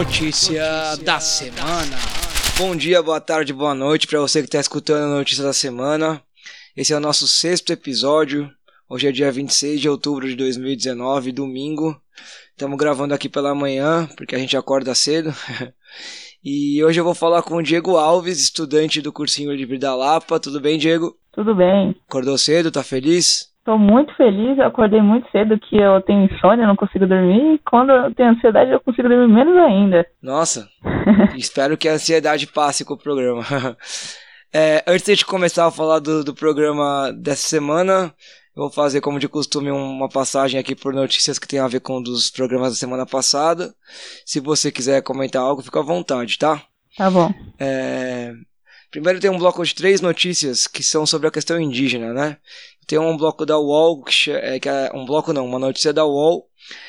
Notícia da semana. Bom dia, boa tarde, boa noite para você que está escutando a Notícia da Semana. Esse é o nosso 6º episódio. Hoje é dia 26 de outubro de 2019, domingo. Estamos gravando aqui pela manhã, porque a gente acorda cedo. E hoje eu vou falar com o Diego Alves, estudante do cursinho de Vida Lapa. Tudo bem, Diego? Tudo bem. Acordou cedo, tá feliz? Tô muito feliz, eu acordei muito cedo, que eu tenho insônia, não consigo dormir, e quando eu tenho ansiedade eu consigo dormir menos ainda. Nossa, espero que a ansiedade passe com o programa. Antes de a gente começar a falar do programa dessa semana, eu vou fazer, como de costume, uma passagem aqui por notícias que tem a ver com um dos programas da semana passada. Se você quiser comentar algo, fica à vontade, tá? Tá bom. Primeiro tem um bloco de 3 notícias que são sobre a questão indígena, né? Tem um bloco da UOL, uma notícia da UOL,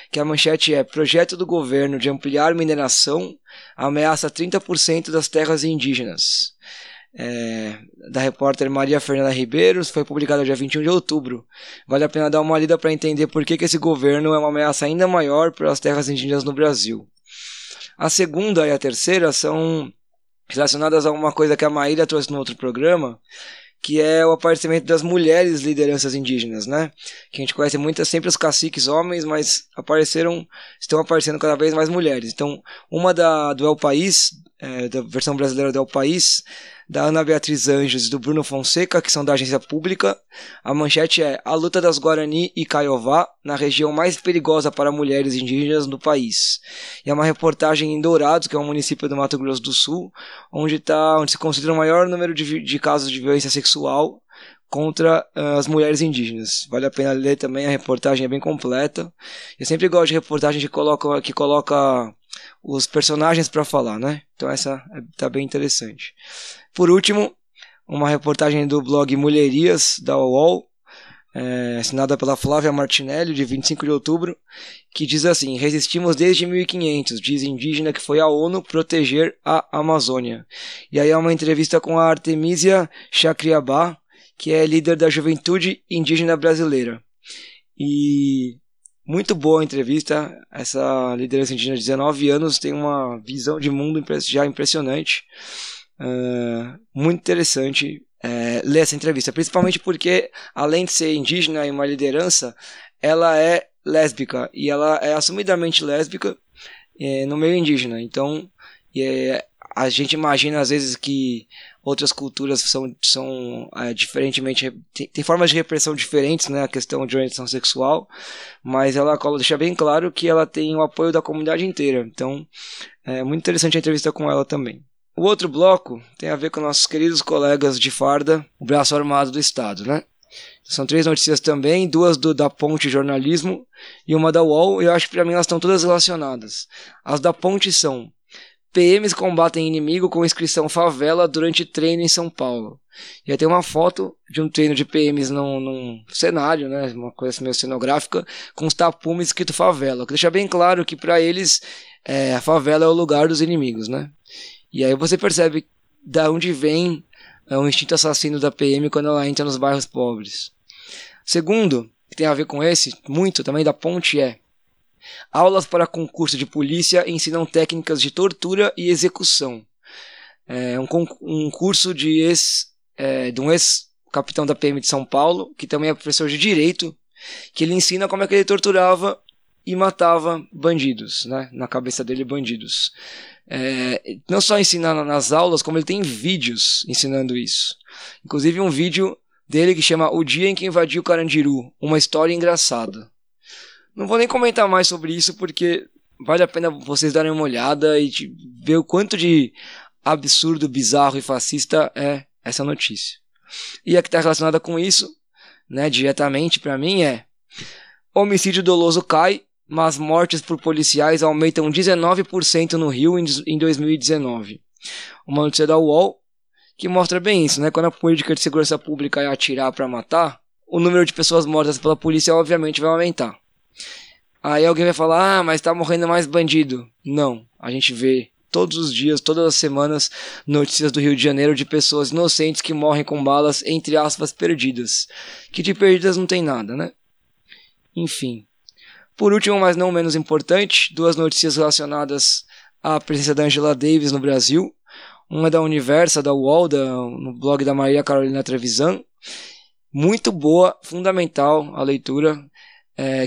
que a manchete é: projeto do governo de ampliar mineração ameaça 30% das terras indígenas. Da repórter Maria Fernanda Ribeiro, foi publicada dia 21 de outubro. Vale a pena dar uma lida para entender por que esse governo é uma ameaça ainda maior para as terras indígenas no Brasil. A segunda e a terceira são relacionadas a uma coisa que a Maíra trouxe no outro programa, que é o aparecimento das mulheres lideranças indígenas, né? Que a gente conhece muitas, sempre os caciques homens, mas estão aparecendo cada vez mais mulheres. Então, uma do El País, da versão brasileira do El País, da Ana Beatriz Anjos e do Bruno Fonseca, que são da Agência Pública, a manchete é: a luta das Guarani e Caiová na região mais perigosa para mulheres indígenas do país. E é uma reportagem em Dourados, que é um município do Mato Grosso do Sul, onde se considera o maior número de casos de violência sexual contra as mulheres indígenas. Vale a pena ler também, a reportagem é bem completa. Eu sempre gosto de reportagens que coloca os personagens para falar, né? Então essa tá bem interessante. Por último, uma reportagem do blog Mulherias, da UOL, assinada pela Flávia Martinelli, de 25 de outubro, que diz assim: resistimos desde 1500, diz indígena que foi à ONU proteger a Amazônia. E aí é uma entrevista com a Artemisia Chacriabá, que é líder da Juventude Indígena Brasileira. E muito boa a entrevista. Essa liderança indígena de 19 anos tem uma visão de mundo já impressionante. Muito interessante ler essa entrevista, principalmente porque, além de ser indígena e uma liderança, ela é lésbica, e ela é assumidamente lésbica no meio indígena. Então a gente imagina às vezes que outras culturas são diferentemente, tem formas de repressão diferentes, né, a questão de orientação sexual, mas ela deixa bem claro que ela tem o apoio da comunidade inteira. Então é muito interessante a entrevista com ela também. O outro bloco tem a ver com nossos queridos colegas de farda, o braço armado do Estado, né? São 3 notícias também, 2 da Ponte Jornalismo e uma da UOL, e eu acho que pra mim elas estão todas relacionadas. As da Ponte são: PMs combatem inimigo com inscrição favela durante treino em São Paulo. E aí tem uma foto de um treino de PMs num cenário, né, uma coisa meio cenográfica, com os tapumes escrito favela, que deixa bem claro que pra eles a favela é o lugar dos inimigos, né? E aí você percebe da onde vem o instinto assassino da PM quando ela entra nos bairros pobres. Segundo, que tem a ver com esse, muito também da Ponte, aulas para concurso de polícia ensinam técnicas de tortura e execução. Um curso de um ex-capitão da PM de São Paulo, que também é professor de direito, que ele ensina como é que ele torturava e matava bandidos, né? Na cabeça dele, bandidos. Não só ensinando nas aulas, como ele tem vídeos ensinando isso. Inclusive um vídeo dele que chama O Dia em que Invadi o Carandiru, uma história engraçada. Não vou nem comentar mais sobre isso, porque vale a pena vocês darem uma olhada e ver o quanto de absurdo, bizarro e fascista é essa notícia. E a que está relacionada com isso, né, diretamente para mim, homicídio doloso cai, mas mortes por policiais aumentam 19% no Rio em 2019. Uma notícia da UOL que mostra bem isso, né? Quando a política de segurança pública é atirar para matar, o número de pessoas mortas pela polícia obviamente vai aumentar. Aí alguém vai falar: ah, mas tá morrendo mais bandido. Não, a gente vê todos os dias, todas as semanas, notícias do Rio de Janeiro de pessoas inocentes que morrem com balas, entre aspas, perdidas. Que de perdidas não tem nada, né? Enfim. Por último, mas não menos importante, 2 notícias relacionadas a presença da Angela Davis no Brasil, uma da Universa, da UOL, no blog da Maria Carolina Trevisan. Muito boa, fundamental a leitura.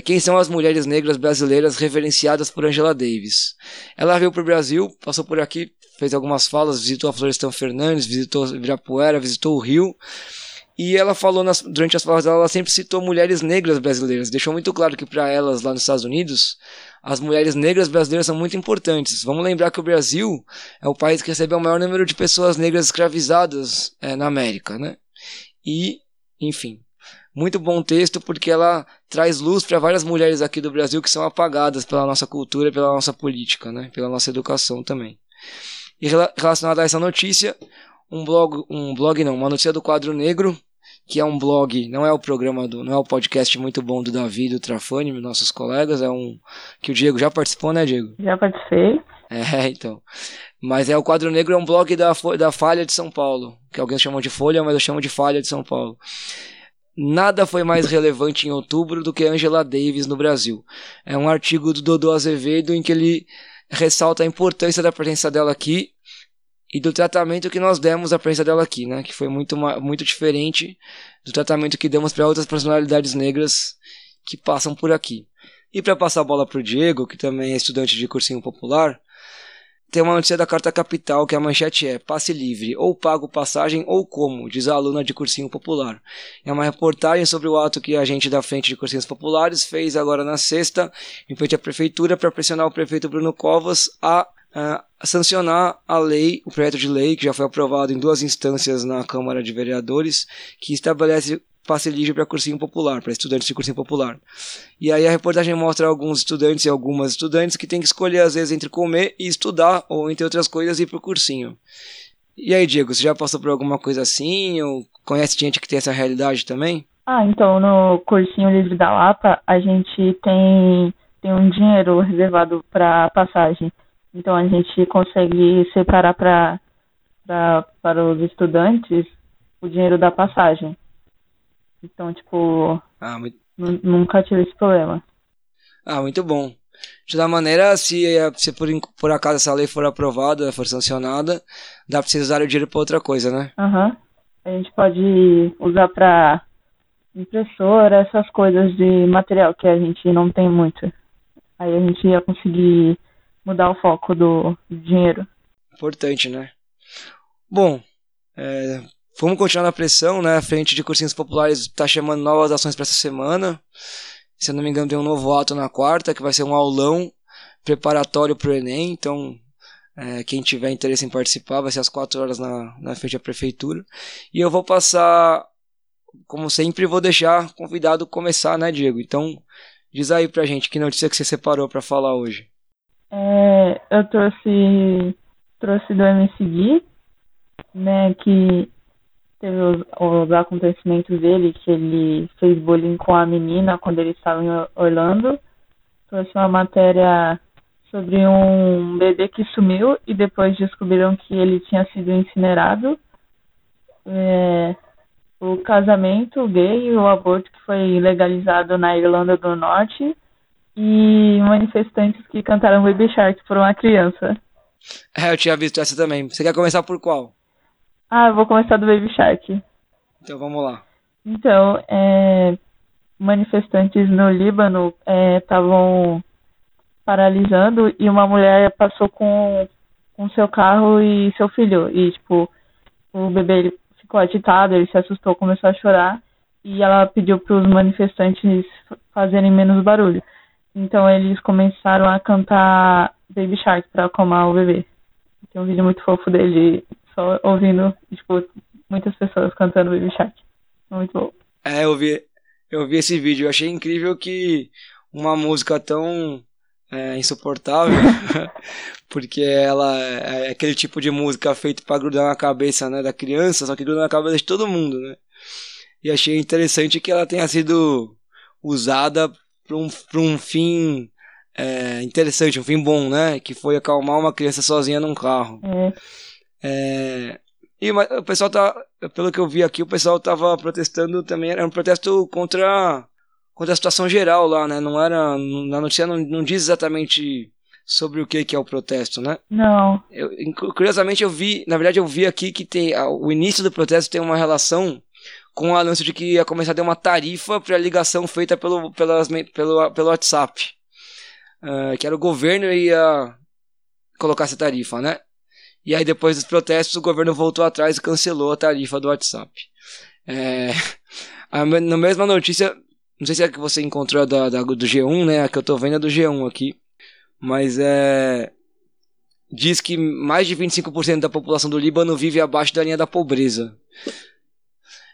Quem são as mulheres negras brasileiras reverenciadas por Angela Davis? Ela veio para o Brasil, passou por aqui, fez algumas falas, visitou a Florestan Fernandes, visitou Ibirapuera, visitou o Rio. E ela falou, durante as falas dela, ela sempre citou mulheres negras brasileiras. Deixou muito claro que para elas, lá nos Estados Unidos, as mulheres negras brasileiras são muito importantes. Vamos lembrar que o Brasil é o país que recebe o maior número de pessoas negras escravizadas na América, né? E, enfim, muito bom texto, porque ela traz luz para várias mulheres aqui do Brasil que são apagadas pela nossa cultura, pela nossa política, né? Pela nossa educação também. E relacionada a essa notícia, uma notícia do Quadro Negro, que é um blog, não é o podcast muito bom do Davi e do Trafani, nossos colegas, é um que o Diego já participou, né, Diego? Já participei. Então. Mas o Quadro Negro é um blog da Folha de São Paulo, que alguns chamam de Folha, mas eu chamo de Folha de São Paulo. Nada foi mais relevante em outubro do que Angela Davis no Brasil. É um artigo do Dodô Azevedo em que ele ressalta a importância da presença dela aqui, e do tratamento que nós demos à presença dela aqui, né? Que foi muito diferente do tratamento que damos para outras personalidades negras que passam por aqui. E para passar a bola para o Diego, que também é estudante de cursinho popular, tem uma notícia da Carta Capital, que a manchete é: passe livre, ou pago passagem ou como, diz a aluna de cursinho popular. É uma reportagem sobre o ato que a gente da Frente de Cursinhos Populares fez agora na sexta, em frente à prefeitura, para pressionar o prefeito Bruno Covas a sancionar o projeto de lei que já foi aprovado em duas instâncias na Câmara de Vereadores, que estabelece passe livre para cursinho popular, para estudantes de cursinho popular. E aí a reportagem mostra alguns estudantes e algumas estudantes que têm que escolher, às vezes, entre comer e estudar, ou, entre outras coisas, ir para o cursinho. E aí, Diego, você já passou por alguma coisa assim? Ou conhece gente que tem essa realidade também? Então, no cursinho livre da Lapa, a gente tem um dinheiro reservado para passagem. Então, a gente consegue separar para os estudantes o dinheiro da passagem. Então, nunca tive esse problema. Muito bom. De toda maneira, se por acaso essa lei for aprovada, for sancionada, dá para vocês usarem o dinheiro para outra coisa, né? A gente pode usar para impressora, essas coisas de material que a gente não tem muito. Aí a gente ia conseguir mudar o foco do dinheiro. Importante, né? Bom, vamos continuar na pressão, né? A Frente de Cursinhos Populares está chamando novas ações para essa semana. Se eu não me engano, tem um novo ato na quarta, que vai ser um aulão preparatório para o Enem. Então, quem tiver interesse em participar, vai ser às 4 horas na frente da prefeitura. E eu vou passar, como sempre, vou deixar convidado começar, né, Diego? Então, diz aí pra gente que notícia que você separou para falar hoje. Eu trouxe do MC Gui, né, que teve os acontecimentos dele, que ele fez bullying com a menina quando ele estava em Orlando. Trouxe uma matéria sobre um bebê que sumiu e depois descobriram que ele tinha sido incinerado. O casamento gay e o aborto que foi legalizado na Irlanda do Norte. E manifestantes que cantaram Baby Shark por uma criança. Eu tinha visto essa também. Você quer começar por qual? Eu vou começar do Baby Shark. Então vamos lá. Então, manifestantes no Líbano estavam paralisando e uma mulher passou com seu carro e seu filho. E, o bebê ele ficou agitado, ele se assustou, começou a chorar. E ela pediu para os manifestantes fazerem menos barulho. Então eles começaram a cantar Baby Shark pra acalmar o bebê. Tem um vídeo muito fofo dele, só ouvindo, muitas pessoas cantando Baby Shark. Muito bom. Eu vi esse vídeo. Eu achei incrível que uma música tão insuportável, porque ela é aquele tipo de música feita pra grudar na cabeça, né, da criança, só que gruda na cabeça de todo mundo, né? E achei interessante que ela tenha sido usada para um fim interessante, um fim bom, né? Que foi acalmar uma criança sozinha num carro. Mas o pessoal pelo que eu vi aqui, o pessoal tava protestando também, era um protesto contra a situação geral lá, né? Não era, na notícia não diz exatamente sobre o que é o protesto, né? Não. Curiosamente, eu vi aqui que o início do protesto tem uma relação com o anúncio de que ia começar a ter uma tarifa para a ligação feita pelo WhatsApp. Que era o governo ia colocar essa tarifa, né? E aí, depois dos protestos, o governo voltou atrás e cancelou a tarifa do WhatsApp. Na mesma notícia, não sei se é a que você encontrou do G1, né? A que eu tô vendo é do G1 aqui. Mas diz que mais de 25% da população do Líbano vive abaixo da linha da pobreza.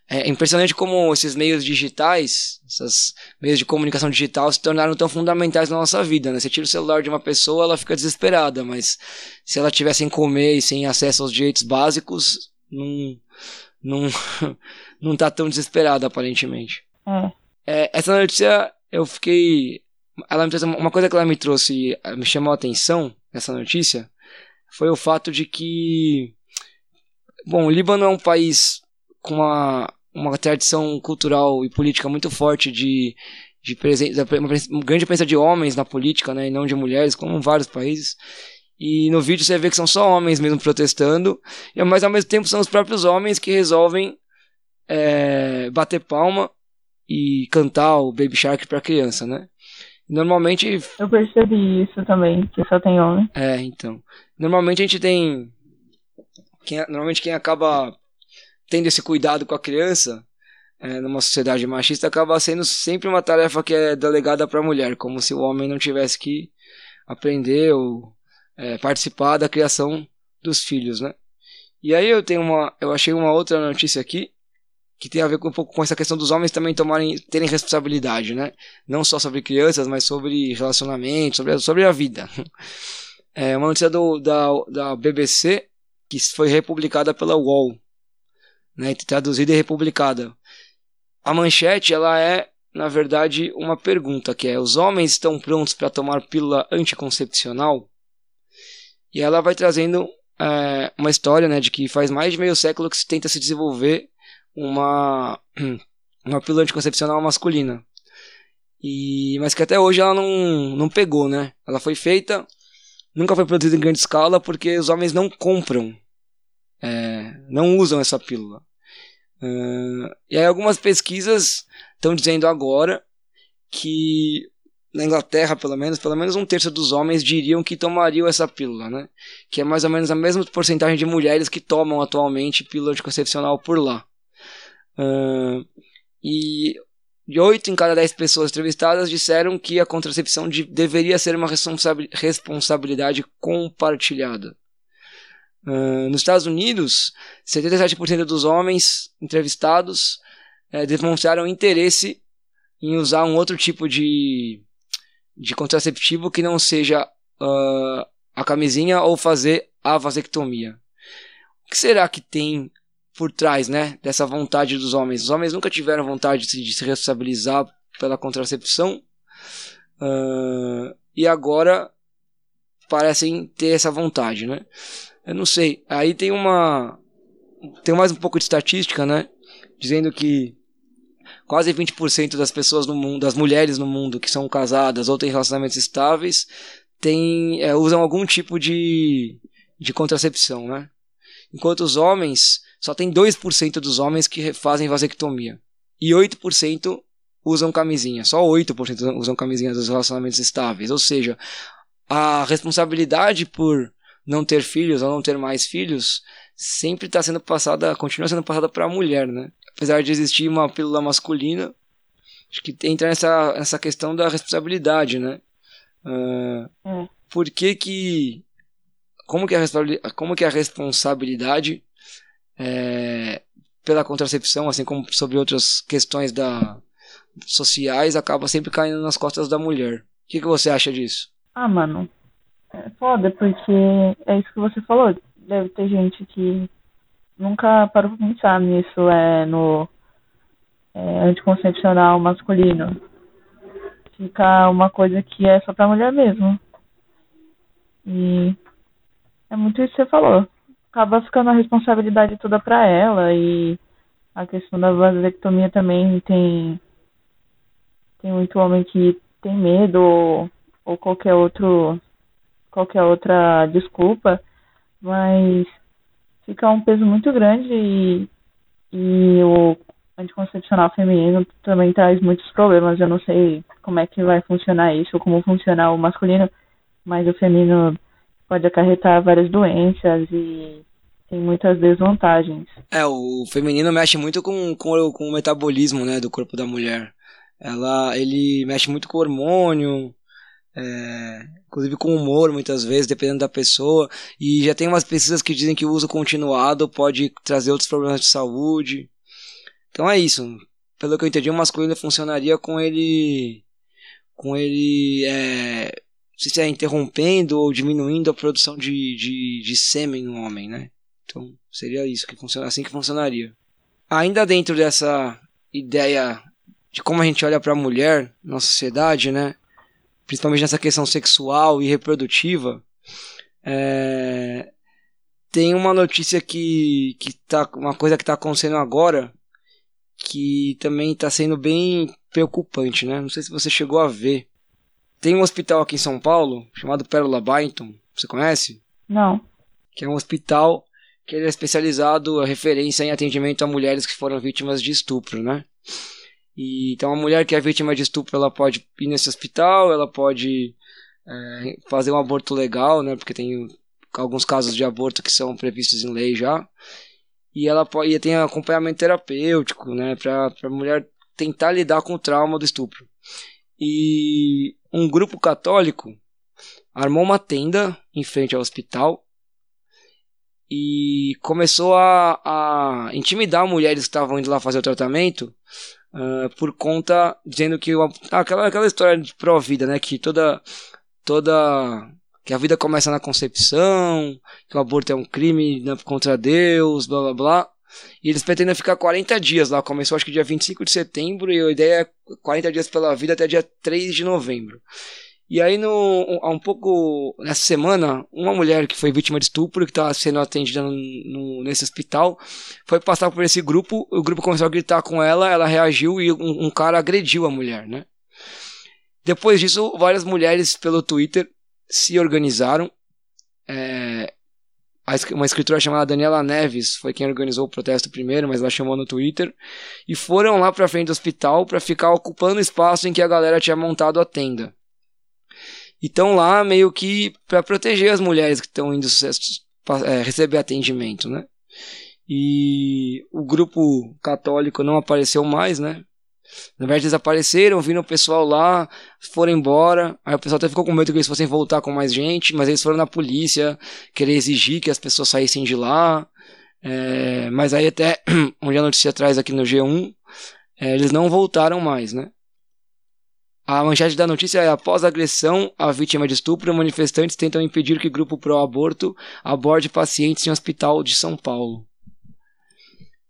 É impressionante como esses meios digitais, esses meios de comunicação digital se tornaram tão fundamentais na nossa vida, né? Você tira o celular de uma pessoa, ela fica desesperada, mas se ela tiver sem comer e sem acesso aos direitos básicos, não tá tão desesperada, aparentemente. Essa notícia, eu fiquei... uma coisa que ela me trouxe, me chamou a atenção nessa notícia, foi o fato de que... Bom, o Líbano é um país com uma tradição cultural e política muito forte de presença, uma grande presença de homens na política, né, e não de mulheres, como em vários países. E no vídeo você vê que são só homens mesmo protestando, mas ao mesmo tempo são os próprios homens que resolvem bater palma e cantar o Baby Shark pra criança, né? Normalmente... Eu percebi isso também, que só tem homem. Então. Normalmente a gente tem... Normalmente quem acaba tendo esse cuidado com a criança, numa sociedade machista, acaba sendo sempre uma tarefa que é delegada para a mulher, como se o homem não tivesse que aprender ou participar da criação dos filhos, né? E aí eu achei uma outra notícia aqui, que tem a ver um pouco com essa questão dos homens também terem responsabilidade, né? Não só sobre crianças, mas sobre relacionamento, sobre a vida. É uma notícia da BBC, que foi republicada pela UOL. Né, traduzida e republicada. A manchete, ela é, na verdade, uma pergunta, que é: os homens estão prontos para tomar pílula anticoncepcional? E ela vai trazendo uma história, né, de que faz mais de meio século que se tenta se desenvolver uma pílula anticoncepcional masculina, mas que até hoje ela não pegou, né? Ela foi feita, nunca foi produzida em grande escala, porque os homens não compram, não usam essa pílula. E aí algumas pesquisas estão dizendo agora que na Inglaterra, pelo menos um terço dos homens diriam que tomariam essa pílula, né? Que é mais ou menos a mesma porcentagem de mulheres que tomam atualmente pílula anticoncepcional por lá. E 8 em cada 10 pessoas entrevistadas disseram que a contracepção deveria ser uma responsabilidade compartilhada. Nos Estados Unidos, 77% dos homens entrevistados demonstraram interesse em usar um outro tipo de contraceptivo que não seja a camisinha ou fazer a vasectomia. O que será que tem por trás, né, dessa vontade dos homens? Os homens nunca tiveram vontade de se responsabilizar pela contracepção, e agora parecem ter essa vontade, né? Eu não sei, aí tem mais um pouco de estatística, né, dizendo que quase 20% das pessoas no mundo, das mulheres no mundo que são casadas ou têm relacionamentos estáveis, usam algum tipo de contracepção, né, enquanto os homens, só tem 2% dos homens que fazem vasectomia, e 8% usam camisinha, só 8% usam camisinha dos relacionamentos estáveis, ou seja, a responsabilidade por não ter filhos ou não ter mais filhos sempre continua sendo passada para a mulher, né? Apesar de existir uma pílula masculina, acho que entra nessa questão da responsabilidade, né? Por que que... Como que a responsabilidade pela contracepção, assim como sobre outras questões sociais, acaba sempre caindo nas costas da mulher? O que você acha disso? Mano... É foda, porque é isso que você falou. Deve ter gente que nunca parou pra pensar nisso, no anticoncepcional masculino. Fica uma coisa que é só pra mulher mesmo. E é muito isso que você falou. Acaba ficando a responsabilidade toda pra ela, e a questão da vasectomia também tem muito homem que tem medo, ou qualquer outro qualquer outra desculpa, mas fica um peso muito grande e o anticoncepcional feminino também traz muitos problemas. Eu não sei como é que vai funcionar isso, ou como funcionar o masculino, mas o feminino pode acarretar várias doenças e tem muitas desvantagens. É, o feminino mexe muito com o metabolismo, né, do corpo da mulher. Ele mexe muito com o hormônio, inclusive com o humor, muitas vezes, dependendo da pessoa. E já tem umas pesquisas que dizem que o uso continuado pode trazer outros problemas de saúde. Então é isso. Pelo que eu entendi, o masculino funcionaria com ele se é interrompendo ou diminuindo a produção de sêmen no homem, né? Então seria isso, assim que funcionaria. Ainda dentro dessa ideia de como a gente olha para a mulher na sociedade, né? Principalmente nessa questão sexual e reprodutiva, tem uma notícia que tá, uma coisa que está acontecendo agora, que também está sendo bem preocupante, né? Não sei se você chegou a ver. Tem um hospital aqui em São Paulo, chamado Pérola Byington, você conhece? Não. Que é um hospital que ele é especializado, a referência em atendimento a mulheres que foram vítimas de estupro, né? E, então, a mulher que é vítima de estupro, ela pode ir nesse hospital, ela pode fazer um aborto legal, né? Porque tem alguns casos de aborto que são previstos em lei já. E ela pode, tem acompanhamento terapêutico, né? Para a mulher tentar lidar com o trauma do estupro. E um grupo católico armou uma tenda em frente ao hospital e começou a intimidar mulheres que estavam indo lá fazer o tratamento, por conta, dizendo que aquela história de pró-vida, né, que que a vida começa na concepção, que o aborto é um crime contra Deus, blá blá blá. E eles pretendem ficar 40 dias lá. Começou acho que dia 25 de setembro e a ideia é 40 dias pela vida até dia 3 de novembro. E aí, há um pouco nessa semana, uma mulher que foi vítima de estupro, que estava sendo atendida nesse hospital, foi passar por esse grupo, o grupo começou a gritar com ela, ela reagiu e um cara agrediu a mulher, né? Depois disso, várias mulheres pelo Twitter se organizaram. Uma escritora chamada Daniela Neves foi quem organizou o protesto primeiro, mas ela chamou no Twitter, e foram lá pra frente do hospital para ficar ocupando o espaço em que a galera tinha montado a tenda. Então lá meio que para proteger as mulheres que estão indo receber atendimento, né? E o grupo católico não apareceu mais, né? Na verdade desapareceram, viram o pessoal lá, foram embora. Aí o pessoal até ficou com medo que eles fossem voltar com mais gente, mas eles foram na polícia querer exigir que as pessoas saíssem de lá. Mas aí até, onde a notícia traz aqui no G1, eles não voltaram mais, né? A manchete da notícia é: após a agressão à vítima de estupro, manifestantes tentam impedir que grupo pró-aborto aborde pacientes em hospital de São Paulo.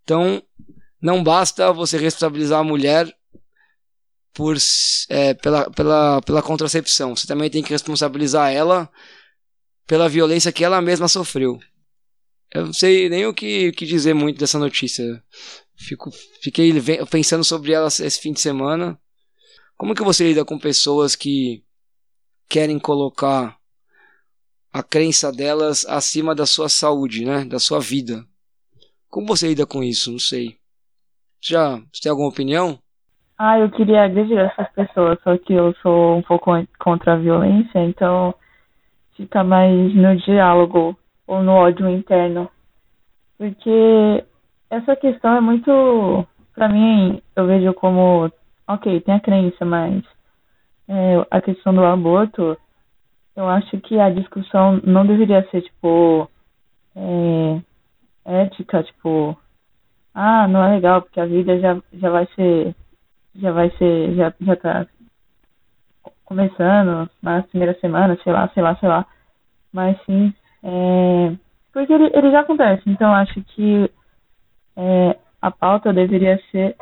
Então, não basta você responsabilizar a mulher pela contracepção. Você também tem que responsabilizar ela pela violência que ela mesma sofreu. Eu não sei nem o que dizer muito dessa notícia. Fiquei pensando sobre ela esse fim de semana. Como que você lida com pessoas que querem colocar a crença delas acima da sua saúde, né? Da sua vida? Como você lida com isso? Não sei. Você tem alguma opinião? Eu queria agredir essas pessoas, só que eu sou um pouco contra a violência, então fica mais no diálogo ou no ódio interno. Porque essa questão é muito... Pra mim, eu vejo como... Ok, tem a crença, mas a questão do aborto, eu acho que a discussão não deveria ser, ética, não é legal, porque a vida já tá começando nas primeiras semanas, sei lá, mas sim, porque ele já acontece, então eu acho que a pauta deveria ser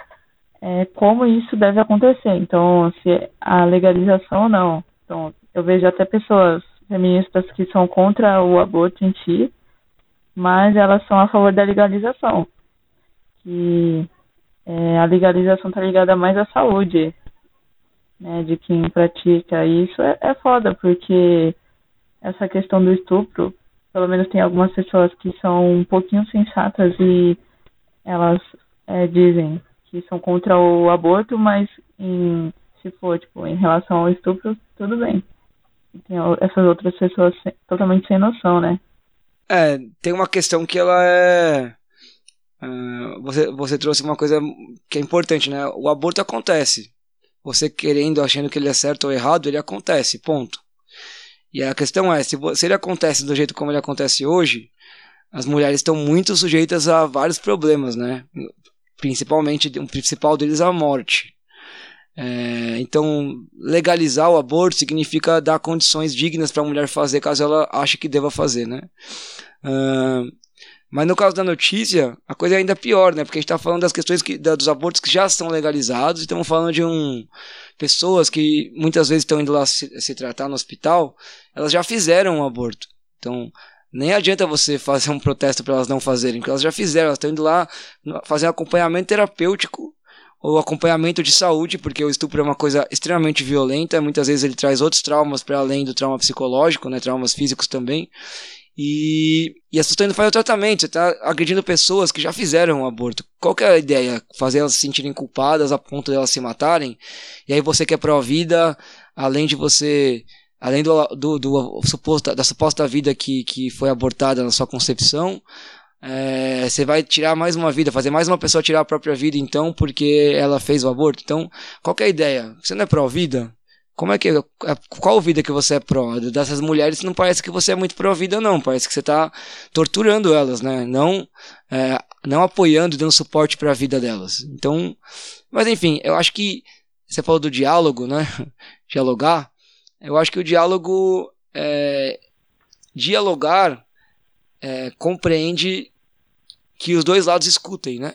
como isso deve acontecer, então se a legalização ou não. Então, eu vejo até pessoas feministas que são contra o aborto em si, mas elas são a favor da legalização, que a legalização está ligada mais à saúde, né, de quem pratica, e isso é foda, porque essa questão do estupro, pelo menos tem algumas pessoas que são um pouquinho sensatas e elas dizem que são contra o aborto, mas se for, tipo, em relação ao estupro, tudo bem. E tem essas outras pessoas totalmente sem noção, né? É, tem uma questão que ela é... Você trouxe uma coisa que é importante, né? O aborto acontece. Você querendo, achando que ele é certo ou errado, ele acontece, ponto. E a questão é, se ele acontece do jeito como ele acontece hoje, as mulheres estão muito sujeitas a vários problemas, né? Principalmente, o principal deles é a morte. Então, legalizar o aborto significa dar condições dignas para a mulher fazer caso ela ache que deva fazer, né? Mas no caso da notícia, a coisa é ainda pior, né? Porque a gente está falando das questões dos abortos que já são legalizados, e estamos falando de pessoas que muitas vezes estão indo lá se tratar no hospital, elas já fizeram um aborto. Então, nem adianta você fazer um protesto para elas não fazerem, porque elas já fizeram, elas estão indo lá fazer um acompanhamento terapêutico ou acompanhamento de saúde, porque o estupro é uma coisa extremamente violenta, muitas vezes ele traz outros traumas para além do trauma psicológico, né? Traumas físicos também. E as pessoas estão indo fazer o tratamento, você está agredindo pessoas que já fizeram um aborto. Qual que é a ideia? Fazer elas se sentirem culpadas a ponto de elas se matarem? E aí você que é pró-vida, além de você... Além da suposta vida que foi abortada na sua concepção, você vai tirar mais uma vida, fazer mais uma pessoa tirar a própria vida, então, porque ela fez o aborto. Então, qual que é a ideia? Você não é pró-vida? Qual vida que você é pró? Dessas mulheres não parece que você é muito pró-vida, não. Parece que você está torturando elas, né? Não apoiando e dando suporte para a vida delas. Então, mas enfim, eu acho que... Você falou do diálogo, né? Dialogar. Eu acho que o diálogo... Dialogar compreende que os dois lados escutem, né?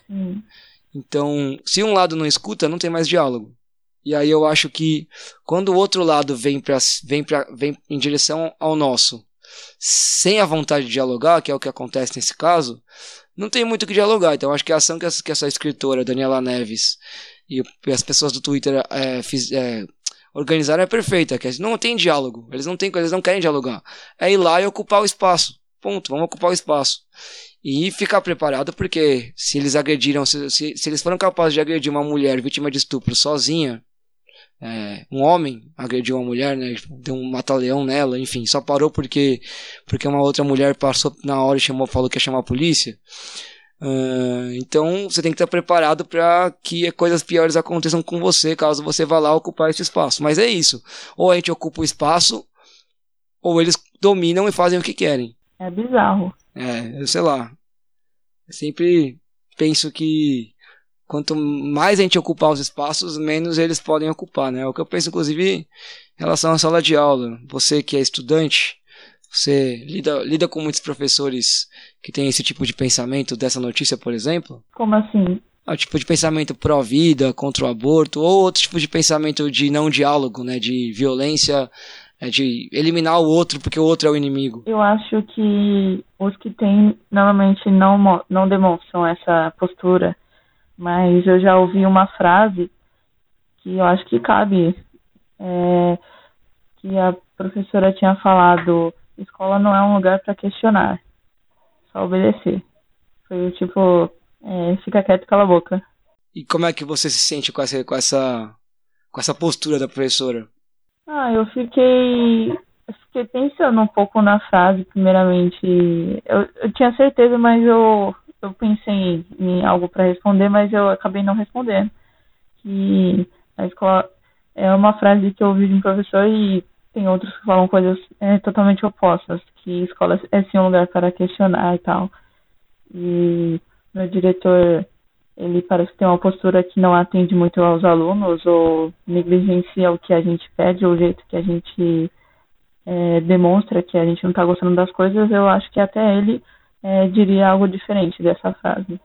Então, se um lado não escuta, não tem mais diálogo. E aí eu acho que quando o outro lado vem em direção ao nosso, sem a vontade de dialogar, que é o que acontece nesse caso, não tem muito o que dialogar. Então eu acho que a ação que essa escritora, Daniela Neves, e as pessoas do Twitter organizaram é perfeita. Que não tem diálogo, eles não querem dialogar. É ir lá e ocupar o espaço. Ponto, vamos ocupar o espaço. E ficar preparado, porque se eles agrediram, se eles foram capazes de agredir uma mulher vítima de estupro sozinha, um homem agrediu uma mulher, né, deu um mata-leão nela, enfim, só parou porque uma outra mulher passou na hora e falou que ia chamar a polícia. Então você tem que estar preparado para que coisas piores aconteçam com você, caso você vá lá ocupar esse espaço. Mas é isso, ou a gente ocupa o espaço, ou eles dominam e fazem o que querem. É bizarro. Eu sei lá. Eu sempre penso que quanto mais a gente ocupar os espaços, menos eles podem ocupar, né? É o que eu penso, inclusive, em relação à sala de aula. Você que é estudante, você lida com muitos professores que têm esse tipo de pensamento dessa notícia, por exemplo? Como assim? O tipo de pensamento pró-vida, contra o aborto, ou outro tipo de pensamento de não diálogo, né? De violência... de eliminar o outro porque o outro é o inimigo. Eu acho que os que têm, normalmente, não demonstram essa postura. Mas eu já ouvi uma frase que eu acho que cabe. Que a professora tinha falado, escola não é um lugar para questionar, só obedecer. Foi tipo, fica quieto, cala a boca. E como é que você se sente com essa postura da professora? Eu fiquei pensando um pouco na frase, primeiramente. Eu tinha certeza, mas eu pensei em algo para responder, mas eu acabei não respondendo. Que a escola é uma frase que eu ouvi de um professor e tem outros que falam coisas totalmente opostas, que a escola é sim um lugar para questionar e tal. E meu diretor, ele parece que tem uma postura que não atende muito aos alunos, ou negligencia o que a gente pede, ou o jeito que a gente demonstra que a gente não está gostando das coisas. Eu acho que até ele diria algo diferente dessa frase.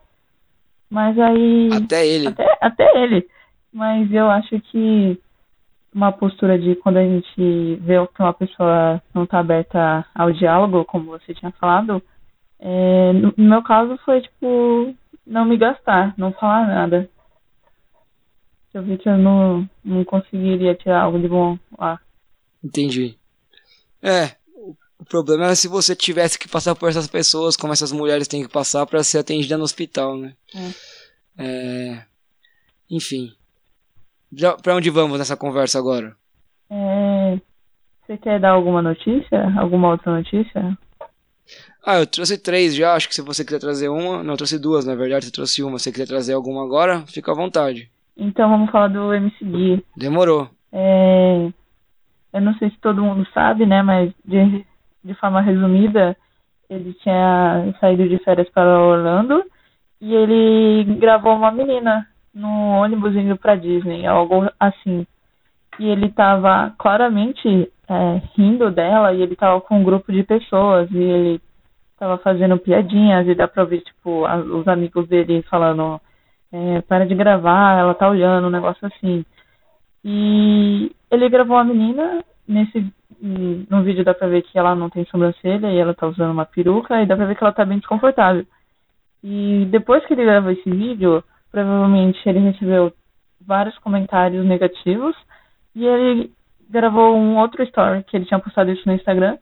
Mas aí... Até ele. Mas eu acho que uma postura de quando a gente vê que uma pessoa não está aberta ao diálogo, como você tinha falado, no meu caso foi tipo... não me gastar, não falar nada. Eu vi que eu não conseguiria tirar algo de bom lá. Entendi. O problema é se você tivesse que passar por essas pessoas, como essas mulheres têm que passar para ser atendida no hospital, né? Enfim. Para onde vamos nessa conversa agora? Você quer dar alguma notícia? Alguma outra notícia? Eu trouxe 3 já, acho que se você quiser trazer uma... Não, eu trouxe 2, na verdade, você trouxe uma. Se você quiser trazer alguma agora, fica à vontade. Então vamos falar do MC Gui. Demorou. Eu não sei se todo mundo sabe, né, mas de forma resumida, ele tinha saído de férias para Orlando e ele gravou uma menina no ônibus indo para Disney, algo assim. E ele tava claramente rindo dela e ele tava com um grupo de pessoas e ele tava fazendo piadinhas e dá pra ouvir, tipo, os amigos dele falando para de gravar, ela tá olhando, um negócio assim. E ele gravou a menina, no vídeo dá pra ver que ela não tem sobrancelha e ela tá usando uma peruca e dá pra ver que ela tá bem desconfortável. E depois que ele gravou esse vídeo, provavelmente ele recebeu vários comentários negativos e ele gravou um outro story, que ele tinha postado isso no Instagram,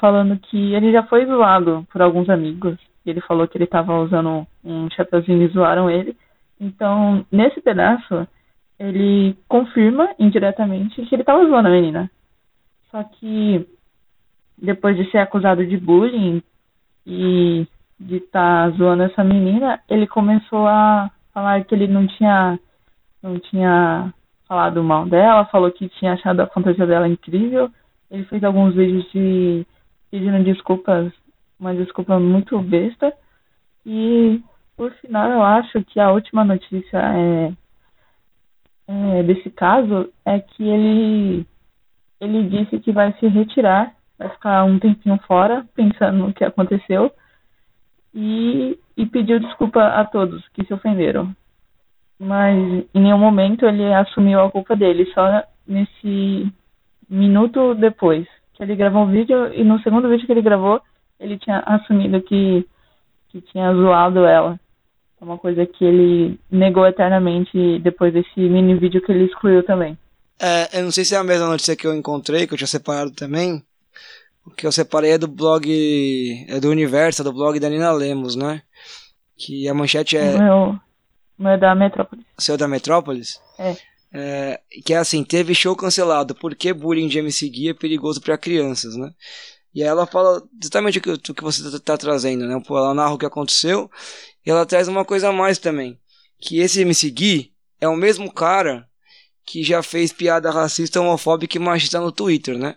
falando que ele já foi zoado por alguns amigos. Ele falou que ele estava usando um chapeuzinho e zoaram ele. Então, nesse pedaço, ele confirma indiretamente que ele estava zoando a menina. Só que, depois de ser acusado de bullying e de estar zoando essa menina, ele começou a falar que ele não tinha falado mal dela, falou que tinha achado a fantasia dela incrível. Ele fez alguns vídeos pedindo desculpas, uma desculpa muito besta. E, por final, eu acho que a última notícia desse caso é que ele disse que vai se retirar, vai ficar um tempinho fora, pensando no que aconteceu, e pediu desculpa a todos que se ofenderam. Mas, em nenhum momento, ele assumiu a culpa dele, só nesse... minuto depois que ele gravou um vídeo, e no segundo vídeo que ele gravou, ele tinha assumido que tinha zoado ela. É uma coisa que ele negou eternamente depois desse mini vídeo que ele excluiu também. Eu não sei se é a mesma notícia que eu encontrei, que eu tinha separado também. O que eu separei é do blog, é do Universa, do blog da Nina Lemos, né? Que a manchete é... O meu é da Metrópolis. O seu é da Metrópolis? Que é assim, teve show cancelado, porque bullying de MC Gui é perigoso para crianças, né? E aí ela fala exatamente o que você tá trazendo, né? Ela narra o que aconteceu e ela traz uma coisa a mais também, que esse MC Gui é o mesmo cara que já fez piada racista, homofóbica e machista no Twitter, né?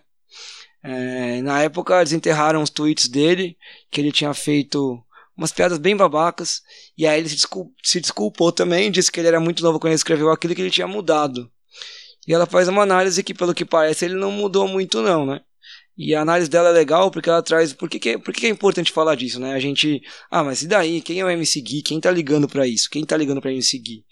Na época desenterraram os tweets dele, que ele tinha feito umas piadas bem babacas, e aí ele se desculpou também, disse que ele era muito novo quando ele escreveu aquilo, que ele tinha mudado. E ela faz uma análise que, pelo que parece, ele não mudou muito não, né? E a análise dela é legal porque ela traz... Por que é importante falar disso, né? A gente... mas e daí? Quem é o MC Gui? Quem tá ligando pra isso? Quem tá ligando pra MC Gui?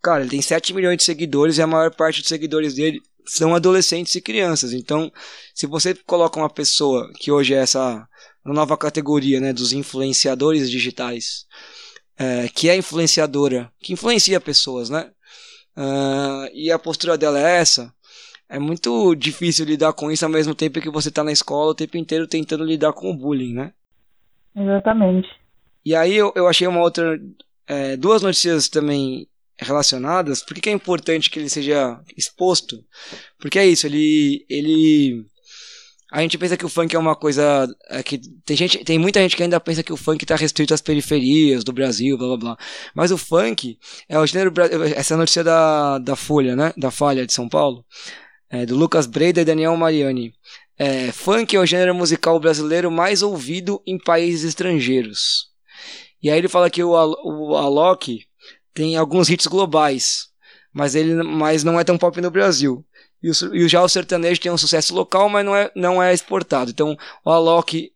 Cara, ele tem 7 milhões de seguidores e a maior parte dos seguidores dele são adolescentes e crianças. Então, se você coloca uma pessoa que hoje é essa... na nova categoria, né, dos influenciadores digitais, que é influenciadora, que influencia pessoas, né? E a postura dela é essa. É muito difícil lidar com isso ao mesmo tempo que você está na escola o tempo inteiro tentando lidar com o bullying, né? Exatamente. E aí eu achei uma outra... 2 notícias também relacionadas. Por que é importante que ele seja exposto? Porque é isso, ele... A gente pensa que o funk é uma coisa... que tem muita gente que ainda pensa que o funk está restrito às periferias do Brasil, blá blá blá. Mas o funk é o gênero... Essa é a notícia da Folha, né? Da Folha de São Paulo. Do Lucas Breda e Daniel Mariani. Funk é o gênero musical brasileiro mais ouvido em países estrangeiros. E aí ele fala que o Alok tem alguns hits globais, mas não é tão pop no Brasil. E já o sertanejo tem um sucesso local, mas não é exportado. Então, o Alok,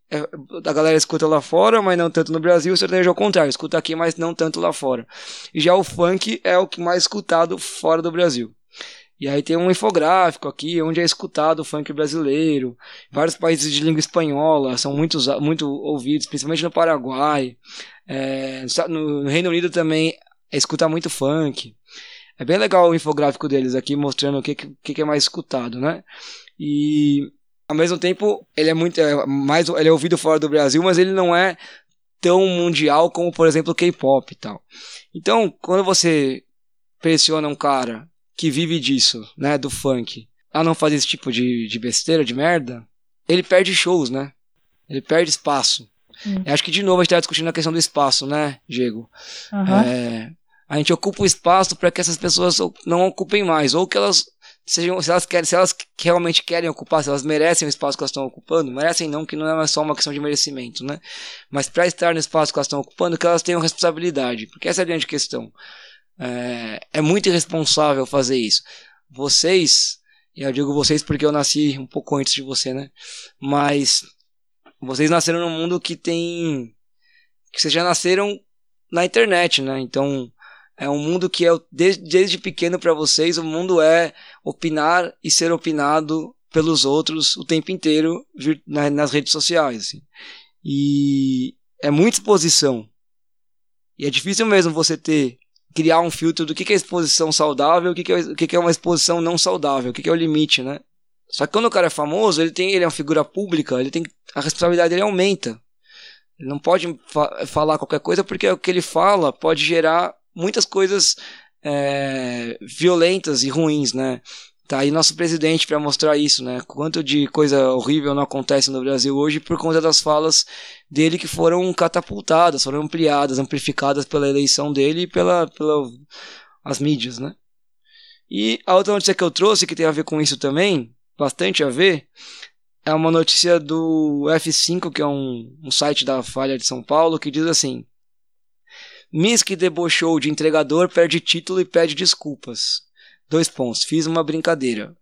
a galera escuta lá fora, mas não tanto no Brasil. O sertanejo é o contrário, escuta aqui, mas não tanto lá fora. E já o funk é o que mais escutado fora do Brasil. E aí tem um infográfico aqui, onde é escutado o funk brasileiro. Vários países de língua espanhola são muito ouvidos, principalmente no Paraguai. No Reino Unido também escuta muito funk. É bem legal o infográfico deles aqui, mostrando o que é mais escutado, né? E Ao mesmo tempo, ele é muito mais, ele é ouvido fora do Brasil, mas ele não é tão mundial como, por exemplo, o K-pop e tal. Então, quando você pressiona um cara que vive disso, né, do funk, a não fazer esse tipo de besteira, de merda, ele perde shows, né? Ele perde espaço. Eu acho que, de novo, a gente tá discutindo a questão do espaço, né, Diego? Uhum. A gente ocupa o espaço para que essas pessoas não ocupem mais, ou que elas sejam, se elas realmente querem ocupar, se elas merecem o espaço que elas estão ocupando, merecem não, que não é só uma questão de merecimento, né? Mas para estar no espaço que elas estão ocupando, que elas tenham responsabilidade, porque essa é a grande questão. É muito irresponsável fazer isso. Vocês, e eu digo vocês porque eu nasci um pouco antes de você, né? Mas vocês nasceram num mundo que tem... que vocês já nasceram na internet, né? Então, é um mundo que é, desde pequeno para vocês, o mundo é opinar e ser opinado pelos outros o tempo inteiro nas redes sociais, assim. E é muita exposição. E é difícil mesmo você criar um filtro do que é exposição saudável, o que é uma exposição não saudável, o que é o limite, né? Só que quando o cara é famoso, ele é uma figura pública, a responsabilidade dele aumenta. Ele não pode falar qualquer coisa, porque o que ele fala pode gerar muitas coisas violentas e ruins, né? Tá aí nosso presidente para mostrar isso, né? Quanto de coisa horrível não acontece no Brasil hoje por conta das falas dele, que foram catapultadas, foram ampliadas, amplificadas pela eleição dele e pelas mídias, né? E a outra notícia que eu trouxe, que tem a ver com isso também, bastante a ver, é uma notícia do F5, que é um site da Folha de São Paulo, que diz assim: Miss que debochou de entregador perde título e pede desculpas. ... Fiz uma brincadeira.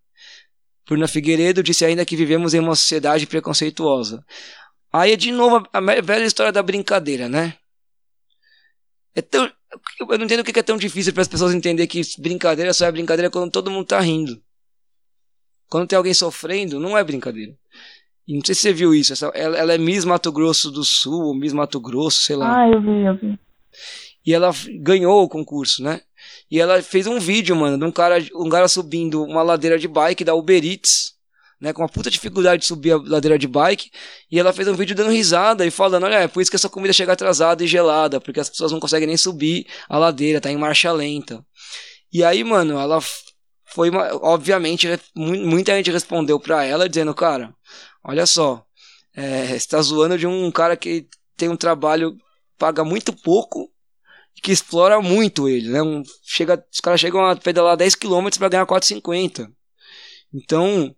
Bruna Figueiredo disse ainda que vivemos em uma sociedade preconceituosa. Aí é de novo a velha história da brincadeira, né? Eu não entendo o que é tão difícil para as pessoas entenderem que brincadeira só é brincadeira quando todo mundo tá rindo. Quando tem alguém sofrendo, não é brincadeira. E não sei se você viu isso. Ela é Miss Mato Grosso do Sul, ou Miss Mato Grosso, sei lá. Ah, eu vi. E ela ganhou o concurso, né? E ela fez um vídeo, mano, de um cara subindo uma ladeira de bike da Uber Eats, né? Com uma puta dificuldade de subir a ladeira de bike. E ela fez um vídeo dando risada e falando: olha, é por isso que essa comida chega atrasada e gelada, porque as pessoas não conseguem nem subir a ladeira, tá em marcha lenta. E aí, mano, ela foi... Obviamente, muita gente respondeu pra ela dizendo: cara, olha só, você tá zoando de um cara que tem um trabalho, paga muito pouco, que explora muito ele, né? Os caras chegam a pedalar 10 km pra ganhar 4,50. Então,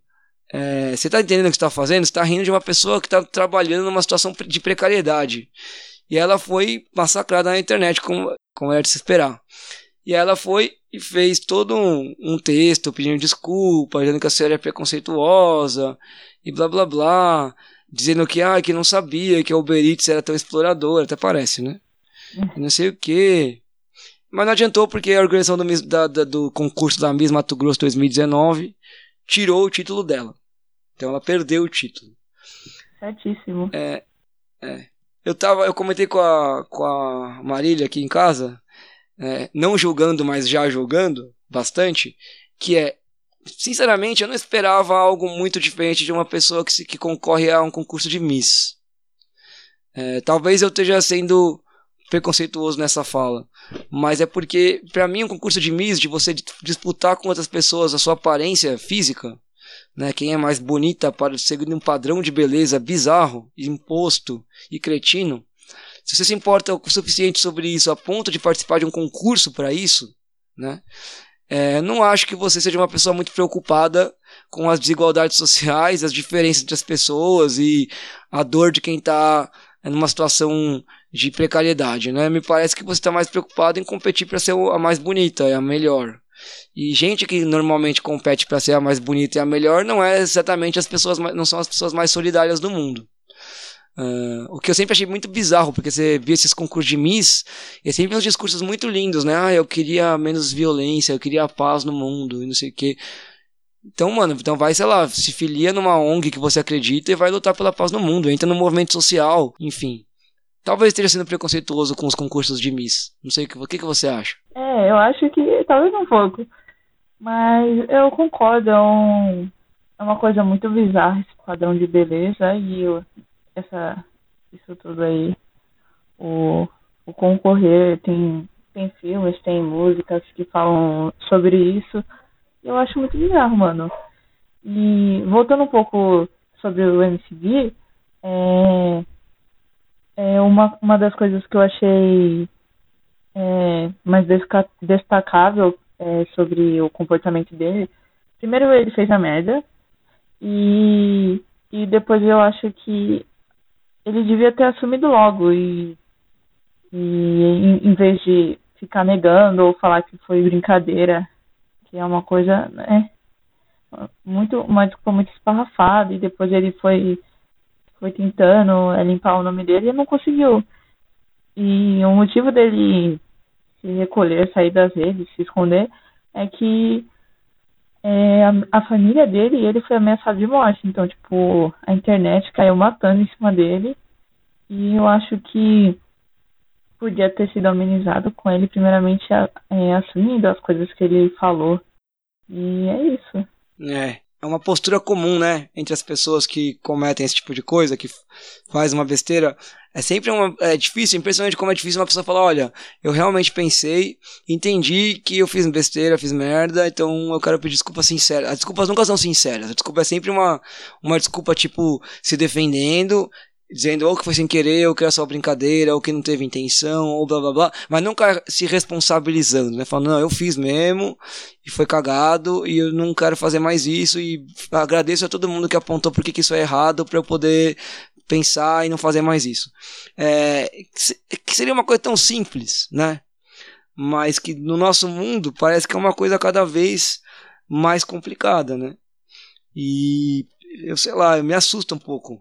você tá entendendo o que você tá fazendo? Você tá rindo de uma pessoa que tá trabalhando numa situação de precariedade. E ela foi massacrada na internet, como era de se esperar. E ela foi e fez todo um texto pedindo desculpa, dizendo que a senhora é preconceituosa, e blá blá blá, dizendo que não sabia que a Uber Eats era tão exploradora, até parece, né? Não sei o que. Mas não adiantou, porque a organização do concurso da Miss Mato Grosso 2019 tirou o título dela. Então ela perdeu o título. Certíssimo. Eu comentei com a Marília aqui em casa, não julgando, mas já julgando bastante, que sinceramente, eu não esperava algo muito diferente de uma pessoa que concorre a um concurso de Miss. Talvez eu esteja sendo preconceituoso nessa fala, mas é porque, pra mim, um concurso de Miss, de você disputar com outras pessoas a sua aparência física, né, quem é mais bonita, seguindo um padrão de beleza bizarro, imposto e cretino, se você se importa o suficiente sobre isso a ponto de participar de um concurso para isso, né, não acho que você seja uma pessoa muito preocupada com as desigualdades sociais, as diferenças entre as pessoas e a dor de quem tá numa situação de precariedade, né? Me parece que você está mais preocupado em competir para ser a mais bonita, a melhor. E gente que normalmente compete para ser a mais bonita e a melhor não é exatamente não são as pessoas mais solidárias do mundo. O que eu sempre achei muito bizarro, porque você via esses concursos de Miss, e sempre uns discursos muito lindos, né? Eu queria menos violência, eu queria a paz no mundo, e não sei o quê. Então, mano, vai, sei lá, se filia numa ONG que você acredita e vai lutar pela paz no mundo, entra no movimento social, enfim. Talvez esteja sendo preconceituoso com os concursos de Miss. Não sei, o que você acha? Eu acho que talvez um pouco. Mas eu concordo, É uma coisa muito bizarra esse padrão de beleza e isso tudo aí. O concorrer tem filmes, tem músicas que falam sobre isso. E eu acho muito bizarro, mano. E voltando um pouco sobre o MC Gui, uma das coisas que eu achei mais destacável sobre o comportamento dele. Primeiro ele fez a merda e depois eu acho que ele devia ter assumido logo e em vez de ficar negando ou falar que foi brincadeira, que é uma coisa, né, muito esparrafada, e depois ele foi tentando limpar o nome dele e não conseguiu. E o motivo dele se recolher, sair das redes, se esconder, é que a família dele, ele foi ameaçado de morte. Então, tipo, a internet caiu matando em cima dele. E eu acho que podia ter sido amenizado com ele, primeiramente, assumindo as coisas que ele falou. E é isso. É uma postura comum, né? Entre as pessoas que cometem esse tipo de coisa, que faz uma besteira. É sempre difícil, impressionante como é difícil uma pessoa falar: olha, eu realmente pensei, entendi que eu fiz besteira, fiz merda, então eu quero pedir desculpas sinceras. As desculpas nunca são sinceras. A desculpa é sempre uma desculpa, tipo, se defendendo, dizendo ou que foi sem querer, ou que era só brincadeira, ou que não teve intenção, ou blá blá blá, mas nunca se responsabilizando, né? Falando: não, eu fiz mesmo, e foi cagado, e eu não quero fazer mais isso, e agradeço a todo mundo que apontou por que isso é errado, pra eu poder pensar e não fazer mais isso. Que seria uma coisa tão simples, né? Mas que no nosso mundo parece que é uma coisa cada vez mais complicada, né? E eu sei lá, me assusta um pouco